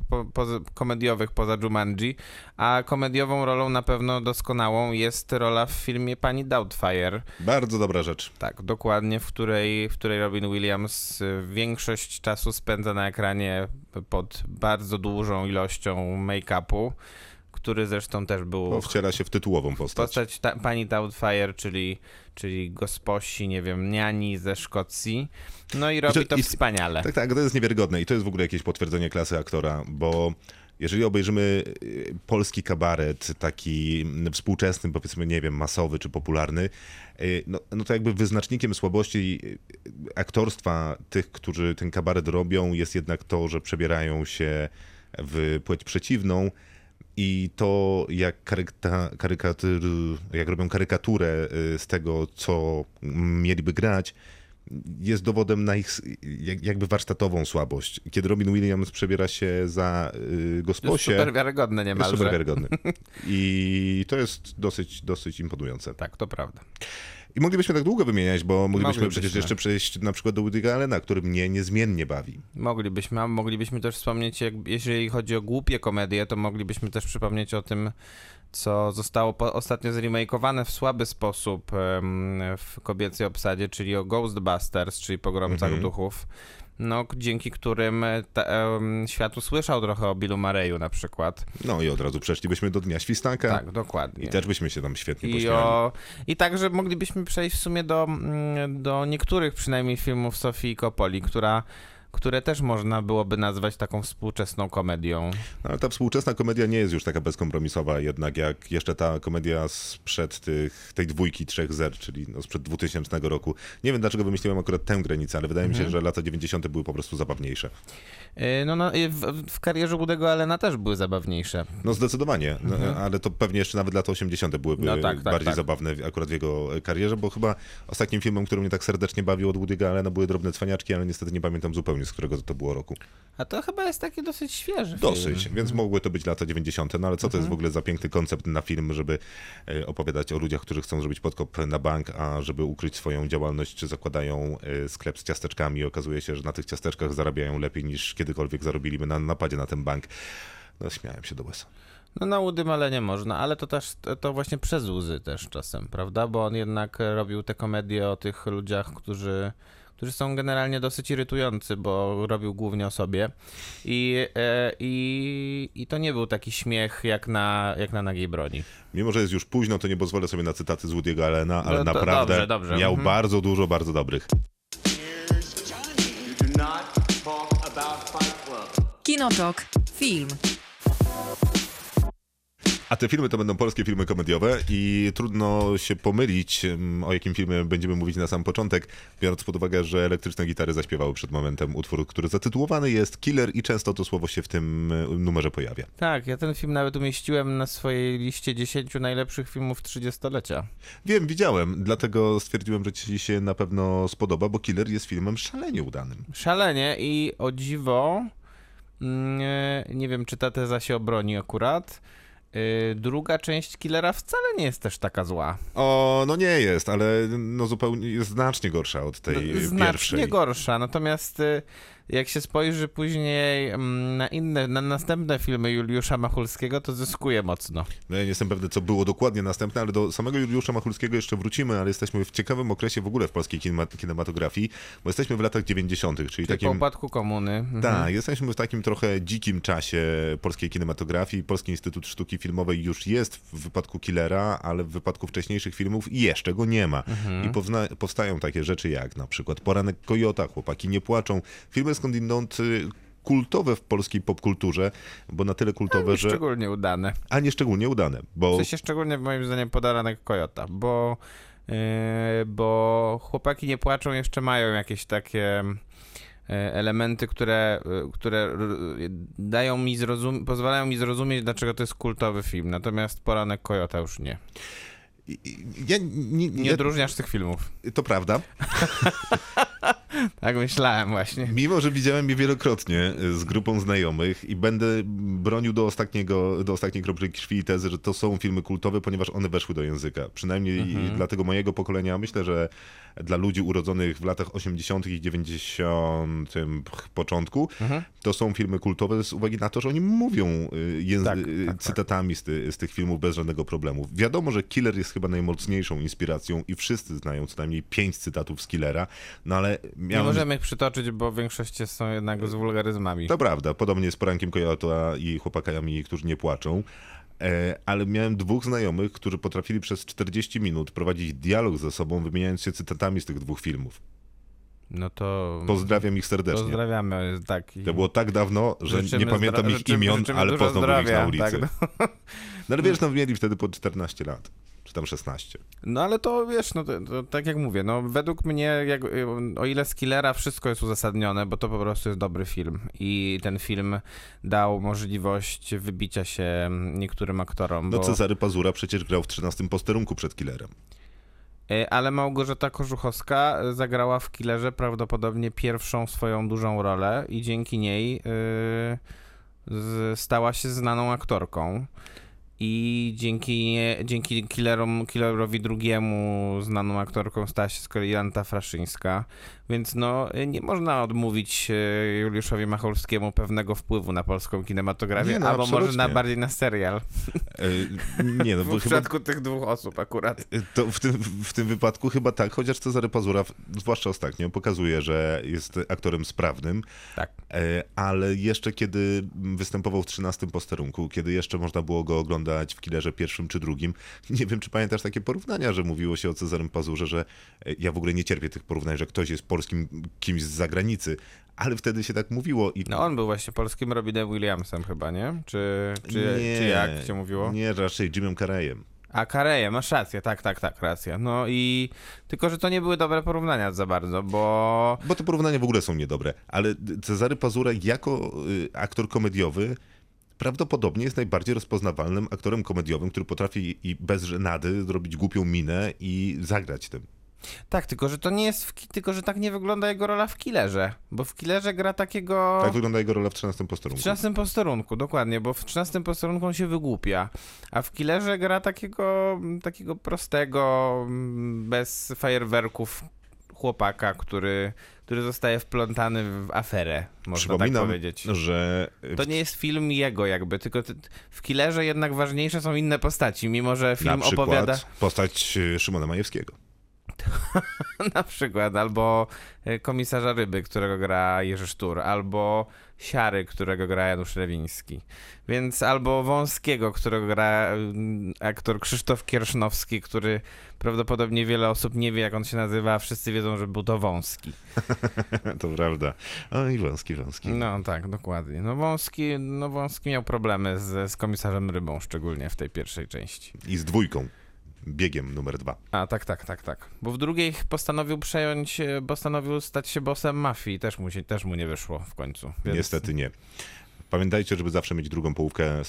komediowych poza Jumanji, a komediową rolą na pewno doskonałą jest rola w filmie Pani Doubtfire. Bardzo dobra rzecz. Tak, dokładnie, w której Robin Williams większość czasu spędza na ekranie pod bardzo dużą ilością make-upu, który zresztą też był... Bo wciela się w tytułową postać. Pani Doubtfire, czyli gosposi, nie wiem, niani ze Szkocji. No i robi to wspaniale. Tak, to jest niewiarygodne i to jest w ogóle jakieś potwierdzenie klasy aktora, bo Jeżeli obejrzymy polski kabaret, taki współczesny, powiedzmy, nie wiem, masowy czy popularny, no to jakby wyznacznikiem słabości aktorstwa tych, którzy ten kabaret robią, jest jednak to, że przebierają się w płeć przeciwną i to, jak robią karykaturę z tego, co mieliby grać, jest dowodem na ich jakby warsztatową słabość. Kiedy Robin Williams przebiera się za gosposię... Super wiarygodne niemalże. Super wiarygodny. I to jest dosyć imponujące. Tak, to prawda. I moglibyśmy tak długo wymieniać, bo moglibyśmy przecież jeszcze przejść na przykład do Woody'ego Allena, który mnie niezmiennie bawi. Moglibyśmy, a moglibyśmy też wspomnieć, jeżeli chodzi o głupie komedie, to moglibyśmy też przypomnieć o tym, co zostało ostatnio zremakeowane w słaby sposób w kobiecej obsadzie, czyli o Ghostbusters, czyli Pogromcach Duchów, no, dzięki którym świat usłyszał trochę o Billu Murray'u na przykład. No i od razu przeszlibyśmy do Dnia Świstaka. Tak, dokładnie. I też byśmy się tam świetnie pośmiali. I także moglibyśmy przejść w sumie do niektórych przynajmniej filmów Sofii Coppoli, które też można byłoby nazwać taką współczesną komedią. No, ale ta współczesna komedia nie jest już taka bezkompromisowa jednak, jak jeszcze ta komedia sprzed tej dwójki, trzech zer, czyli no sprzed 2000 roku. Nie wiem, dlaczego wymyśliłem akurat tę granicę, ale wydaje mi się, że lata 90. były po prostu zabawniejsze. No w karierze Woody'ego Allena też były zabawniejsze. No zdecydowanie, ale to pewnie jeszcze nawet lata 80. byłyby bardziej zabawne akurat w jego karierze, bo chyba ostatnim filmem, który mnie tak serdecznie bawił od Woody'ego Allena, były Drobne Cwaniaczki, ale niestety nie pamiętam zupełnie, z którego to było roku. A to chyba jest taki dosyć świeży film. Dosyć, więc mogły to być lata 90. No ale co to jest w ogóle za piękny koncept na film, żeby opowiadać o ludziach, którzy chcą zrobić podkop na bank, a żeby ukryć swoją działalność, zakładają sklep z ciasteczkami i okazuje się, że na tych ciasteczkach zarabiają lepiej niż kiedykolwiek zarobiliby na napadzie na ten bank. No śmiałem się do łez. No na Woodym Allenie można, ale to też to właśnie przez łzy też czasem, prawda? Bo on jednak robił te komedie o tych ludziach, którzy są generalnie dosyć irytujący, bo robił głównie o sobie. I to nie był taki śmiech jak na Nagiej Broni. Mimo że jest już późno, to nie pozwolę sobie na cytaty z Woody'ego Allena, ale no naprawdę dobrze. Miał bardzo dużo, bardzo dobrych. Kinotok. Film. A te filmy to będą polskie filmy komediowe i trudno się pomylić, o jakim filmie będziemy mówić na sam początek, biorąc pod uwagę, że Elektryczne Gitary zaśpiewały przed momentem utwór, który zatytułowany jest Killer i często to słowo się w tym numerze pojawia. Tak, ja ten film nawet umieściłem na swojej liście 10 najlepszych filmów 30-lecia. Wiem, widziałem, dlatego stwierdziłem, że ci się na pewno spodoba, bo Killer jest filmem szalenie udanym. Szalenie i o dziwo, nie wiem czy ta teza się obroni akurat, druga część Killera wcale nie jest też taka zła. O, no nie jest, ale no zupełnie jest znacznie gorsza od tej pierwszej. Znacznie gorsza, natomiast jak się spojrzy później na następne filmy Juliusza Machulskiego, to zyskuje mocno. No ja nie jestem pewny, co było dokładnie następne, ale do samego Juliusza Machulskiego jeszcze wrócimy, ale jesteśmy w ciekawym okresie w ogóle w polskiej kinematografii, bo jesteśmy w latach 90., czyli takim... po upadku komuny. Tak, jesteśmy w takim trochę dzikim czasie polskiej kinematografii. Polski Instytut Sztuki Filmowej już jest w wypadku Killera, ale w wypadku wcześniejszych filmów jeszcze go nie ma. I powstają takie rzeczy jak na przykład Poranek Kojota, Chłopaki nie płaczą, filmy skądinąd kultowe w polskiej popkulturze, bo na tyle kultowe, że... szczególnie udane. A nie szczególnie udane, bo... W sensie szczególnie moim zdaniem Poranek Kojota, bo Chłopaki nie płaczą jeszcze mają jakieś takie elementy, które dają mi pozwalają mi zrozumieć, dlaczego to jest kultowy film, natomiast Poranek Kojota już nie. Ja nie odróżniasz tych filmów. To prawda. Tak myślałem właśnie. Mimo że widziałem je wielokrotnie z grupą znajomych i będę bronił do ostatniej kropli krwi tezy, że to są filmy kultowe, ponieważ one weszły do języka. Przynajmniej dla tego mojego pokolenia. Myślę, że dla ludzi urodzonych w latach 80. i 90. początku, to są filmy kultowe z uwagi na to, że oni mówią cytatami z tych filmów bez żadnego problemu. Wiadomo, że Killer jest chyba najmocniejszą inspiracją i wszyscy znają co najmniej 5 cytatów z Killera, no ale miałem... Nie możemy ich przytoczyć, bo w większości są jednak z wulgaryzmami. To prawda, podobnie z Porankiem Kojota i Chłopakami, którzy nie płaczą. Ale miałem dwóch znajomych, którzy potrafili przez 40 minut prowadzić dialog ze sobą, wymieniając się cytatami z tych dwóch filmów. No to... Pozdrawiam ich serdecznie. Pozdrawiamy, tak. To było tak dawno, że nie pamiętam ich imion, ale poznałbym ich na ulicy. Tak, no. No ale wiesz, no mieli wtedy po 14 lat. Czy tam 16. No ale to wiesz, no to tak jak mówię, no według mnie, jak, o ile z Killera wszystko jest uzasadnione, bo to po prostu jest dobry film i ten film dał możliwość wybicia się niektórym aktorom. No bo... Cezary Pazura przecież grał w 13 posterunku przed Killerem. Ale Małgorzata Kożuchowska zagrała w Killerze prawdopodobnie pierwszą swoją dużą rolę i dzięki niej stała się znaną aktorką. I dzięki Killerowi drugiemu znaną aktorką stała się z kolei Jolanta Fraszyńska, więc no nie można odmówić Juliuszowi Macholskiemu pewnego wpływu na polską kinematografię, no, albo absolutnie. Może bardziej na serial. Nie, no, bo w przypadku chyba... tych dwóch osób akurat. To w tym wypadku chyba tak, chociaż Cezary Pazura, zwłaszcza ostatnio, pokazuje, że jest aktorem sprawnym, tak. Ale jeszcze kiedy występował w 13 posterunku, kiedy jeszcze można było go oglądać w Killerze pierwszym czy drugim. Nie wiem, czy pamiętasz takie porównania, że mówiło się o Cezarym Pazurze, że ja w ogóle nie cierpię tych porównań, że ktoś jest polskim kimś z zagranicy, ale wtedy się tak mówiło. I... No on był właśnie polskim Robinem Williamsem chyba, nie? Czy jak się mówiło? Nie, raczej Jimem Carreyem. A Carreyem, masz rację, tak, racja. No i tylko, że to nie były dobre porównania za bardzo, bo... Bo te porównania w ogóle są niedobre, ale Cezary Pazura jako aktor komediowy prawdopodobnie jest najbardziej rozpoznawalnym aktorem komediowym, który potrafi i bez żenady zrobić głupią minę i zagrać tym. Tak, tylko że to nie jest, tylko że tak nie wygląda jego rola w Killerze, bo w Killerze gra takiego... Tak wygląda jego rola w 13 posterunku. W 13 posterunku, dokładnie, bo w 13 posterunku on się wygłupia, a w Killerze gra takiego prostego, bez fajerwerków chłopaka, który zostaje wplątany w aferę, można tak powiedzieć. Że... To nie jest film jego jakby, tylko w Killerze jednak ważniejsze są inne postaci, mimo że film na przykład opowiada... postać Szymona Majewskiego. Na przykład, albo komisarza Ryby, którego gra Jerzy Sztur, albo Siary, którego gra Janusz Rewiński, więc albo Wąskiego, którego gra aktor Krzysztof Kiersznowski, który prawdopodobnie wiele osób nie wie, jak on się nazywa, a wszyscy wiedzą, że był to Wąski. To prawda. O i Wąski. No tak, dokładnie. No Wąski miał problemy z komisarzem Rybą, szczególnie w tej pierwszej części. I z dwójką. Biegiem numer 2. A, tak. Bo w drugiej postanowił stać się bossem mafii. Też mu nie wyszło w końcu. Więc... Niestety nie. Pamiętajcie, żeby zawsze mieć drugą połówkę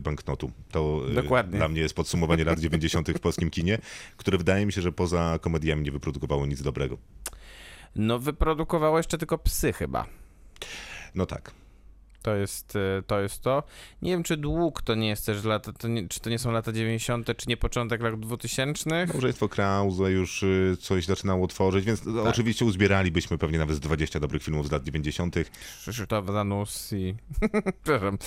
banknotu. To dokładnie. Dla mnie jest podsumowanie lat 90. w polskim kinie, które wydaje mi się, że poza komediami nie wyprodukowało nic dobrego. No wyprodukowało jeszcze tylko Psy chyba. No tak. To jest to. Nie wiem, czy Dług to nie jest też lata, czy to nie są lata 90., czy nie początek lat 2000. Małżeństwo Krause już coś zaczynało tworzyć, więc tak. Oczywiście uzbieralibyśmy pewnie nawet 20 dobrych filmów z lat 90. Krzysztof Zanussi. Przepraszam.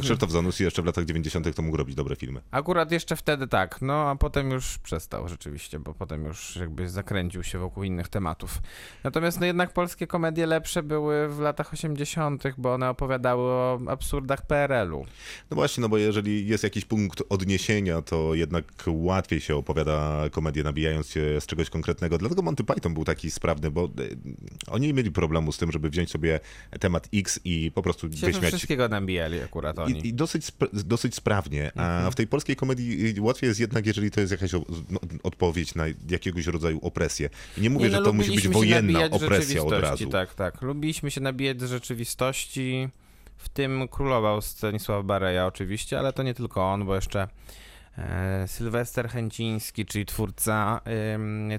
Krzysztof Zanussi jeszcze w latach 90. to mógł robić dobre filmy. Akurat jeszcze wtedy tak, no a potem już przestał rzeczywiście, bo potem już jakby zakręcił się wokół innych tematów. Natomiast no jednak polskie komedie lepsze były w latach 80., bo one opowiadały o absurdach PRL-u. No właśnie, no bo jeżeli jest jakiś punkt odniesienia, to jednak łatwiej się opowiada komedię, nabijając się z czegoś konkretnego. Dlatego Monty Python był taki sprawny, bo oni mieli problemu z tym, żeby wziąć sobie temat X i po prostu wyśmiać. Wszystkiego nabijali akurat oni. I dosyć sprawnie. A w tej polskiej komedii łatwiej jest jednak, jeżeli to jest jakaś odpowiedź na jakiegoś rodzaju opresję. I nie mówię, że to musi być wojenna opresja od razu. Tak. Lubiliśmy się nabijać z rzeczywistości. W tym królował Stanisław Bareja oczywiście, ale to nie tylko on, bo jeszcze Sylwester Chęciński, czyli twórca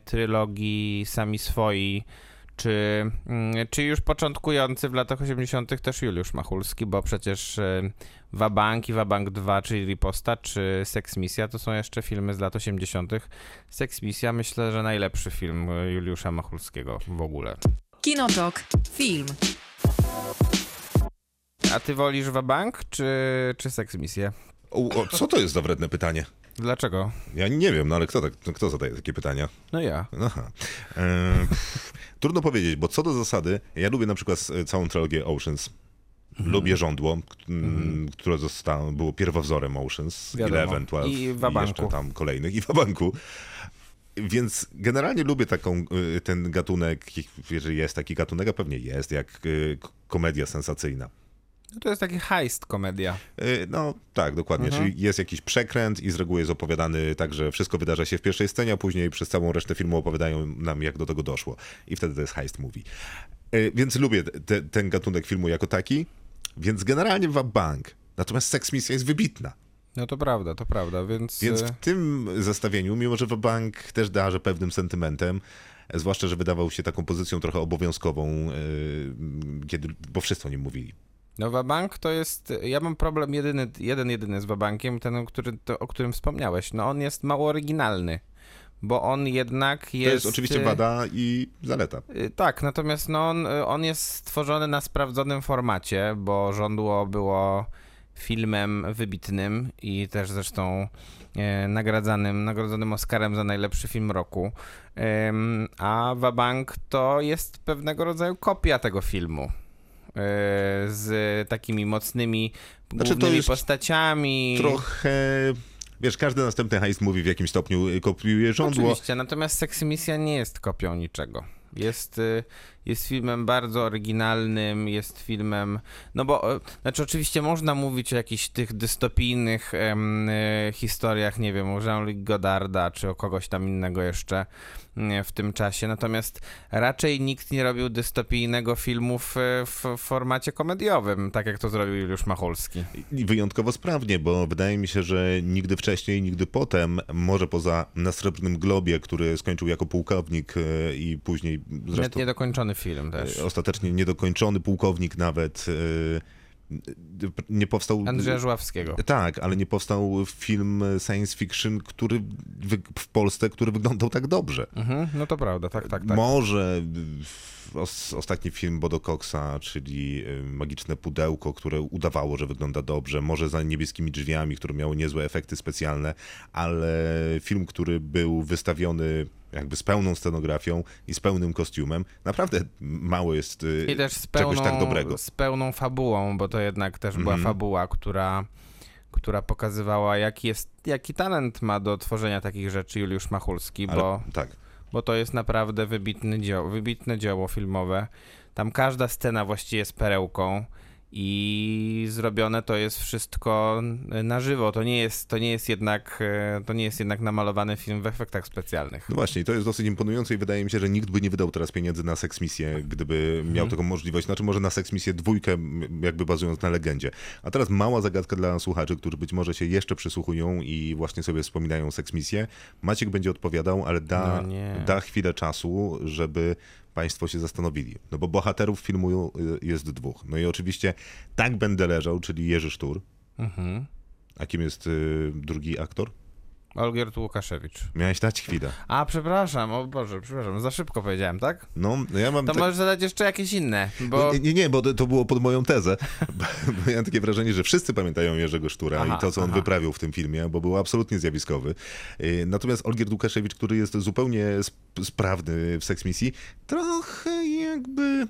trylogii Sami Swoi, czy już początkujący w latach 80. też Juliusz Machulski, bo przecież Wabank i Wabank 2, czyli Riposta, czy Seks Misja, to są jeszcze filmy z lat 80. Seks Misja myślę, że najlepszy film Juliusza Machulskiego w ogóle. Kinotok. Film. A ty wolisz Wabank czy Seks Misję? Co to jest za wredne pytanie? Dlaczego? Ja nie wiem, no ale kto zadaje takie pytania? No ja. Aha. Trudno powiedzieć, bo co do zasady, ja lubię na przykład całą trylogię Oceans. Lubię Żądło, które było pierwowzorem Oceans. Wiadomo. Ile ewentualnie jeszcze tam kolejnych. I Wabanku. Więc generalnie lubię taką, ten gatunek, jeżeli jest taki gatunek, a pewnie jest, jak komedia sensacyjna. No to jest taki heist komedia. No tak, dokładnie. Mhm. Czyli jest jakiś przekręt i z reguły jest opowiadany tak, że wszystko wydarza się w pierwszej scenie, a później przez całą resztę filmu opowiadają nam, jak do tego doszło. I wtedy to jest heist movie. Więc lubię ten gatunek filmu jako taki, więc generalnie Wabank. Natomiast Seks Misja jest wybitna. No to prawda, więc... Więc w tym zestawieniu, mimo że Wabank też darzy pewnym sentymentem, zwłaszcza, że wydawał się taką pozycją trochę obowiązkową, kiedy, bo wszyscy o nim mówili. No Wabank to jest, ja mam problem jedyny z Wabankiem, ten, o którym wspomniałeś. No on jest mało oryginalny, bo on jednak jest... To jest oczywiście wada i zaleta. Tak, natomiast no on jest stworzony na sprawdzonym formacie, bo Żądło było filmem wybitnym i też zresztą nagrodzonym Oscarem za najlepszy film roku. A Wabank to jest pewnego rodzaju kopia tego filmu. Z takimi mocnymi głównymi postaciami. Trochę, wiesz, każdy następny heist mówi w jakimś stopniu kopiuje Żądło. Oczywiście, natomiast Seks i Misja nie jest kopią niczego. Jest filmem bardzo oryginalnym, jest filmem, no bo, znaczy oczywiście można mówić o jakichś tych dystopijnych historiach, nie wiem, o Jean-Luc Godarda, czy o kogoś tam innego jeszcze w tym czasie, natomiast raczej nikt nie robił dystopijnego filmu w formacie komediowym, tak jak to zrobił Juliusz Macholski. I wyjątkowo sprawnie, bo wydaje mi się, że nigdy wcześniej, nigdy potem, może poza Na Srebrnym Globie, który skończył jako pułkownik i później zresztą... Niedokończony film też. Ostatecznie niedokończony, pułkownik nawet... nie powstał... Andrzeja Żuławskiego. Tak, ale nie powstał film science fiction, który w Polsce, który wyglądał tak dobrze. Mhm, no to prawda, tak. Może ostatni film Bodo Coxa, czyli Magiczne Pudełko, które udawało, że wygląda dobrze, może Za niebieskimi drzwiami, które miało niezłe efekty specjalne, ale film, który był wystawiony jakby z pełną scenografią i z pełnym kostiumem, naprawdę mało jest czegoś tak dobrego. Z pełną fabułą, bo to jednak też była fabuła, która pokazywała, jaki talent ma do tworzenia takich rzeczy Juliusz Machulski, bo to jest naprawdę wybitne dzieło filmowe. Tam każda scena właściwie jest perełką i zrobione to jest wszystko na żywo. To nie jest jednak namalowany film w efektach specjalnych. No właśnie, to jest dosyć imponujące i wydaje mi się, że nikt by nie wydał teraz pieniędzy na seksmisję, gdyby miał taką możliwość. Znaczy może na seksmisję dwójkę, jakby bazując na legendzie. A teraz mała zagadka dla słuchaczy, którzy być może się jeszcze przysłuchują i właśnie sobie wspominają seksmisję. Maciek będzie odpowiadał, ale da chwilę czasu, żeby Państwo się zastanowili, no bo bohaterów filmu jest dwóch. No i oczywiście Tak będę leżał, czyli Jerzy Sztur. Mhm. A kim jest drugi aktor? Olgierd Łukaszewicz. Miałeś dać chwilę. A, przepraszam, o Boże, przepraszam, za szybko powiedziałem, tak? No, ja mam... To możesz zadać jeszcze jakieś inne, bo... Nie, bo to było pod moją tezę. Bo ja mam takie wrażenie, że wszyscy pamiętają Jerzego Sztura i to, co on wyprawił w tym filmie, bo był absolutnie zjawiskowy. Natomiast Olgierd Łukaszewicz, który jest zupełnie sprawny w seksmisji, trochę jakby...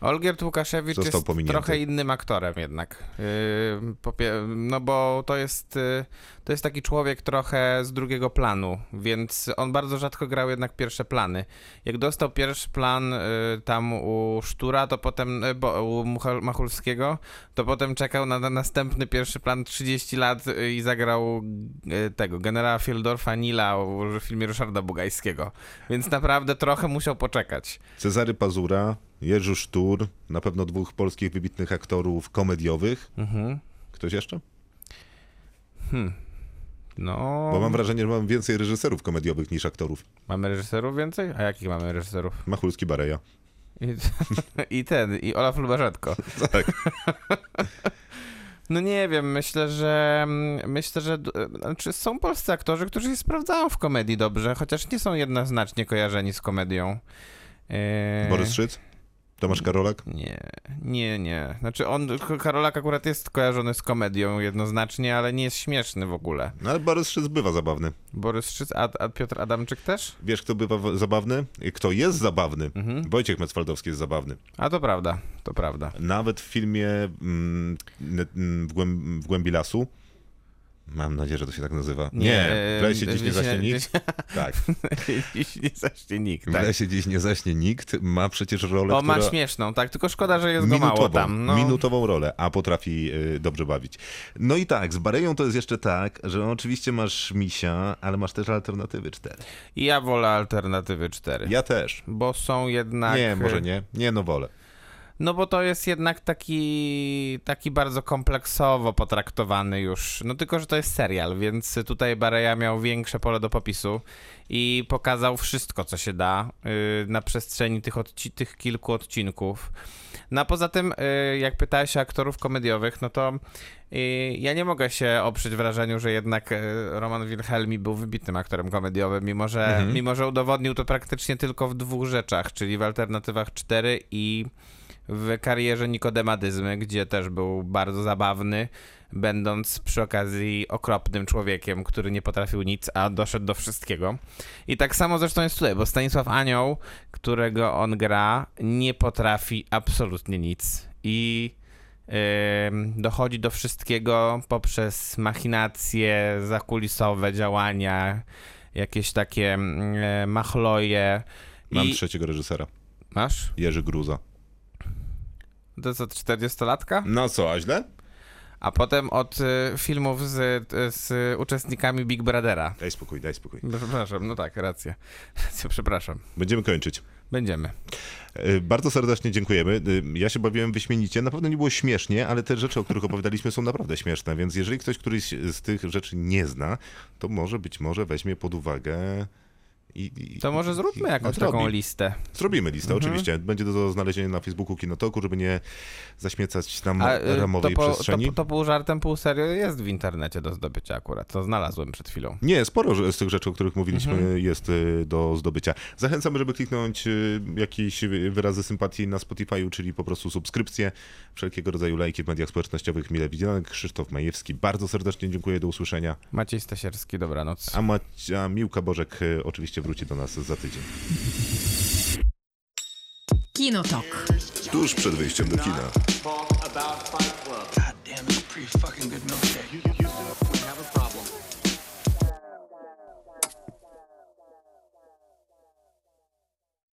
Olgierd Łukaszewicz jest trochę innym aktorem jednak, no bo to jest taki człowiek trochę z drugiego planu, więc on bardzo rzadko grał jednak pierwsze plany. Jak dostał pierwszy plan tam u Sztura, to potem u Machulskiego, to potem czekał na następny pierwszy plan 30 lat i zagrał tego generała Fieldorfa Nila w filmie Ryszarda Bugajskiego, więc naprawdę trochę musiał poczekać. Cezary Pazura, Jerzy Sztur, na pewno dwóch polskich wybitnych aktorów komediowych. Mhm. Ktoś jeszcze? No... Bo mam wrażenie, że mamy więcej reżyserów komediowych niż aktorów. Mamy reżyserów więcej? A jakich mamy reżyserów? Machulski, Bareja. I Olaf Lubarzetko. Tak. No nie wiem, myślę, że znaczy są polscy aktorzy, którzy się sprawdzają w komedii dobrze, chociaż nie są jednoznacznie kojarzeni z komedią. Borys Szyc? Tomasz Karolak? Nie. Znaczy Karolak akurat jest kojarzony z komedią jednoznacznie, ale nie jest śmieszny w ogóle. No ale Borys Szyc bywa zabawny. Borys Szyc, a Piotr Adamczyk też? Wiesz, kto bywa zabawny? Kto jest zabawny? Mhm. Wojciech Mecwaldowski jest zabawny. A to prawda, to prawda. Nawet w filmie w głębi lasu Mam nadzieję, że to się tak nazywa. Nie, w lesie dziś nie zaśnie nikt. Tak. W lesie dziś nie zaśnie nikt. Ma przecież rolę, która... ma śmieszną, tak, tylko szkoda, że jest go mało tam. No. Minutową rolę, a potrafi dobrze bawić. No i tak, z Bareją to jest jeszcze tak, że oczywiście masz misia, ale masz też alternatywy 4. Ja wolę alternatywy 4. Ja też. Bo są jednak... Nie, może nie. Nie, no wolę. No bo to jest jednak taki bardzo kompleksowo potraktowany już, no tylko, że to jest serial, więc tutaj Bareja miał większe pole do popisu i pokazał wszystko, co się da na przestrzeni tych kilku odcinków. No a poza tym, jak pytałeś o aktorów komediowych, no to ja nie mogę się oprzeć wrażeniu, że jednak Roman Wilhelmi był wybitnym aktorem komediowym, mimo że udowodnił to praktycznie tylko w dwóch rzeczach, czyli w Alternatywach 4 i w Karierze Nikodema Dyzmy, gdzie też był bardzo zabawny, będąc przy okazji okropnym człowiekiem, który nie potrafił nic, a doszedł do wszystkiego. I tak samo zresztą jest tutaj, bo Stanisław Anioł, którego on gra, nie potrafi absolutnie nic i dochodzi do wszystkiego poprzez machinacje, zakulisowe działania, jakieś takie machloje. Mam trzeciego reżysera. Masz? Jerzy Gruza. To co, 40-latka? No co, a źle? A potem od filmów z uczestnikami Big Brothera. Daj spokój, daj spokój. Przepraszam, no tak, rację. Przepraszam. Będziemy kończyć. Będziemy. Bardzo serdecznie dziękujemy. Ja się bawiłem wyśmienicie. Na pewno nie było śmiesznie, ale te rzeczy, o których opowiadaliśmy, są naprawdę śmieszne, więc jeżeli ktoś któryś z tych rzeczy nie zna, to może być może weźmie pod uwagę... to może zróbmy jakąś taką listę. Zrobimy listę, oczywiście. Będzie do znalezienia na Facebooku Kinotoku, żeby nie zaśmiecać nam ramowej przestrzeni. To pół żartem, pół serio jest w internecie do zdobycia akurat. To znalazłem przed chwilą. Nie, sporo z tych rzeczy, o których mówiliśmy, jest do zdobycia. Zachęcamy, żeby kliknąć jakieś wyrazy sympatii na Spotify'u, czyli po prostu subskrypcje, wszelkiego rodzaju lajki w mediach społecznościowych. Mile widzianek. Krzysztof Majewski, bardzo serdecznie dziękuję, do usłyszenia. Maciej Stasierski, dobranoc. A Miłka Bożek oczywiście wróci do nas za tydzień. Kinotok. Tuż przed wyjściem do kina.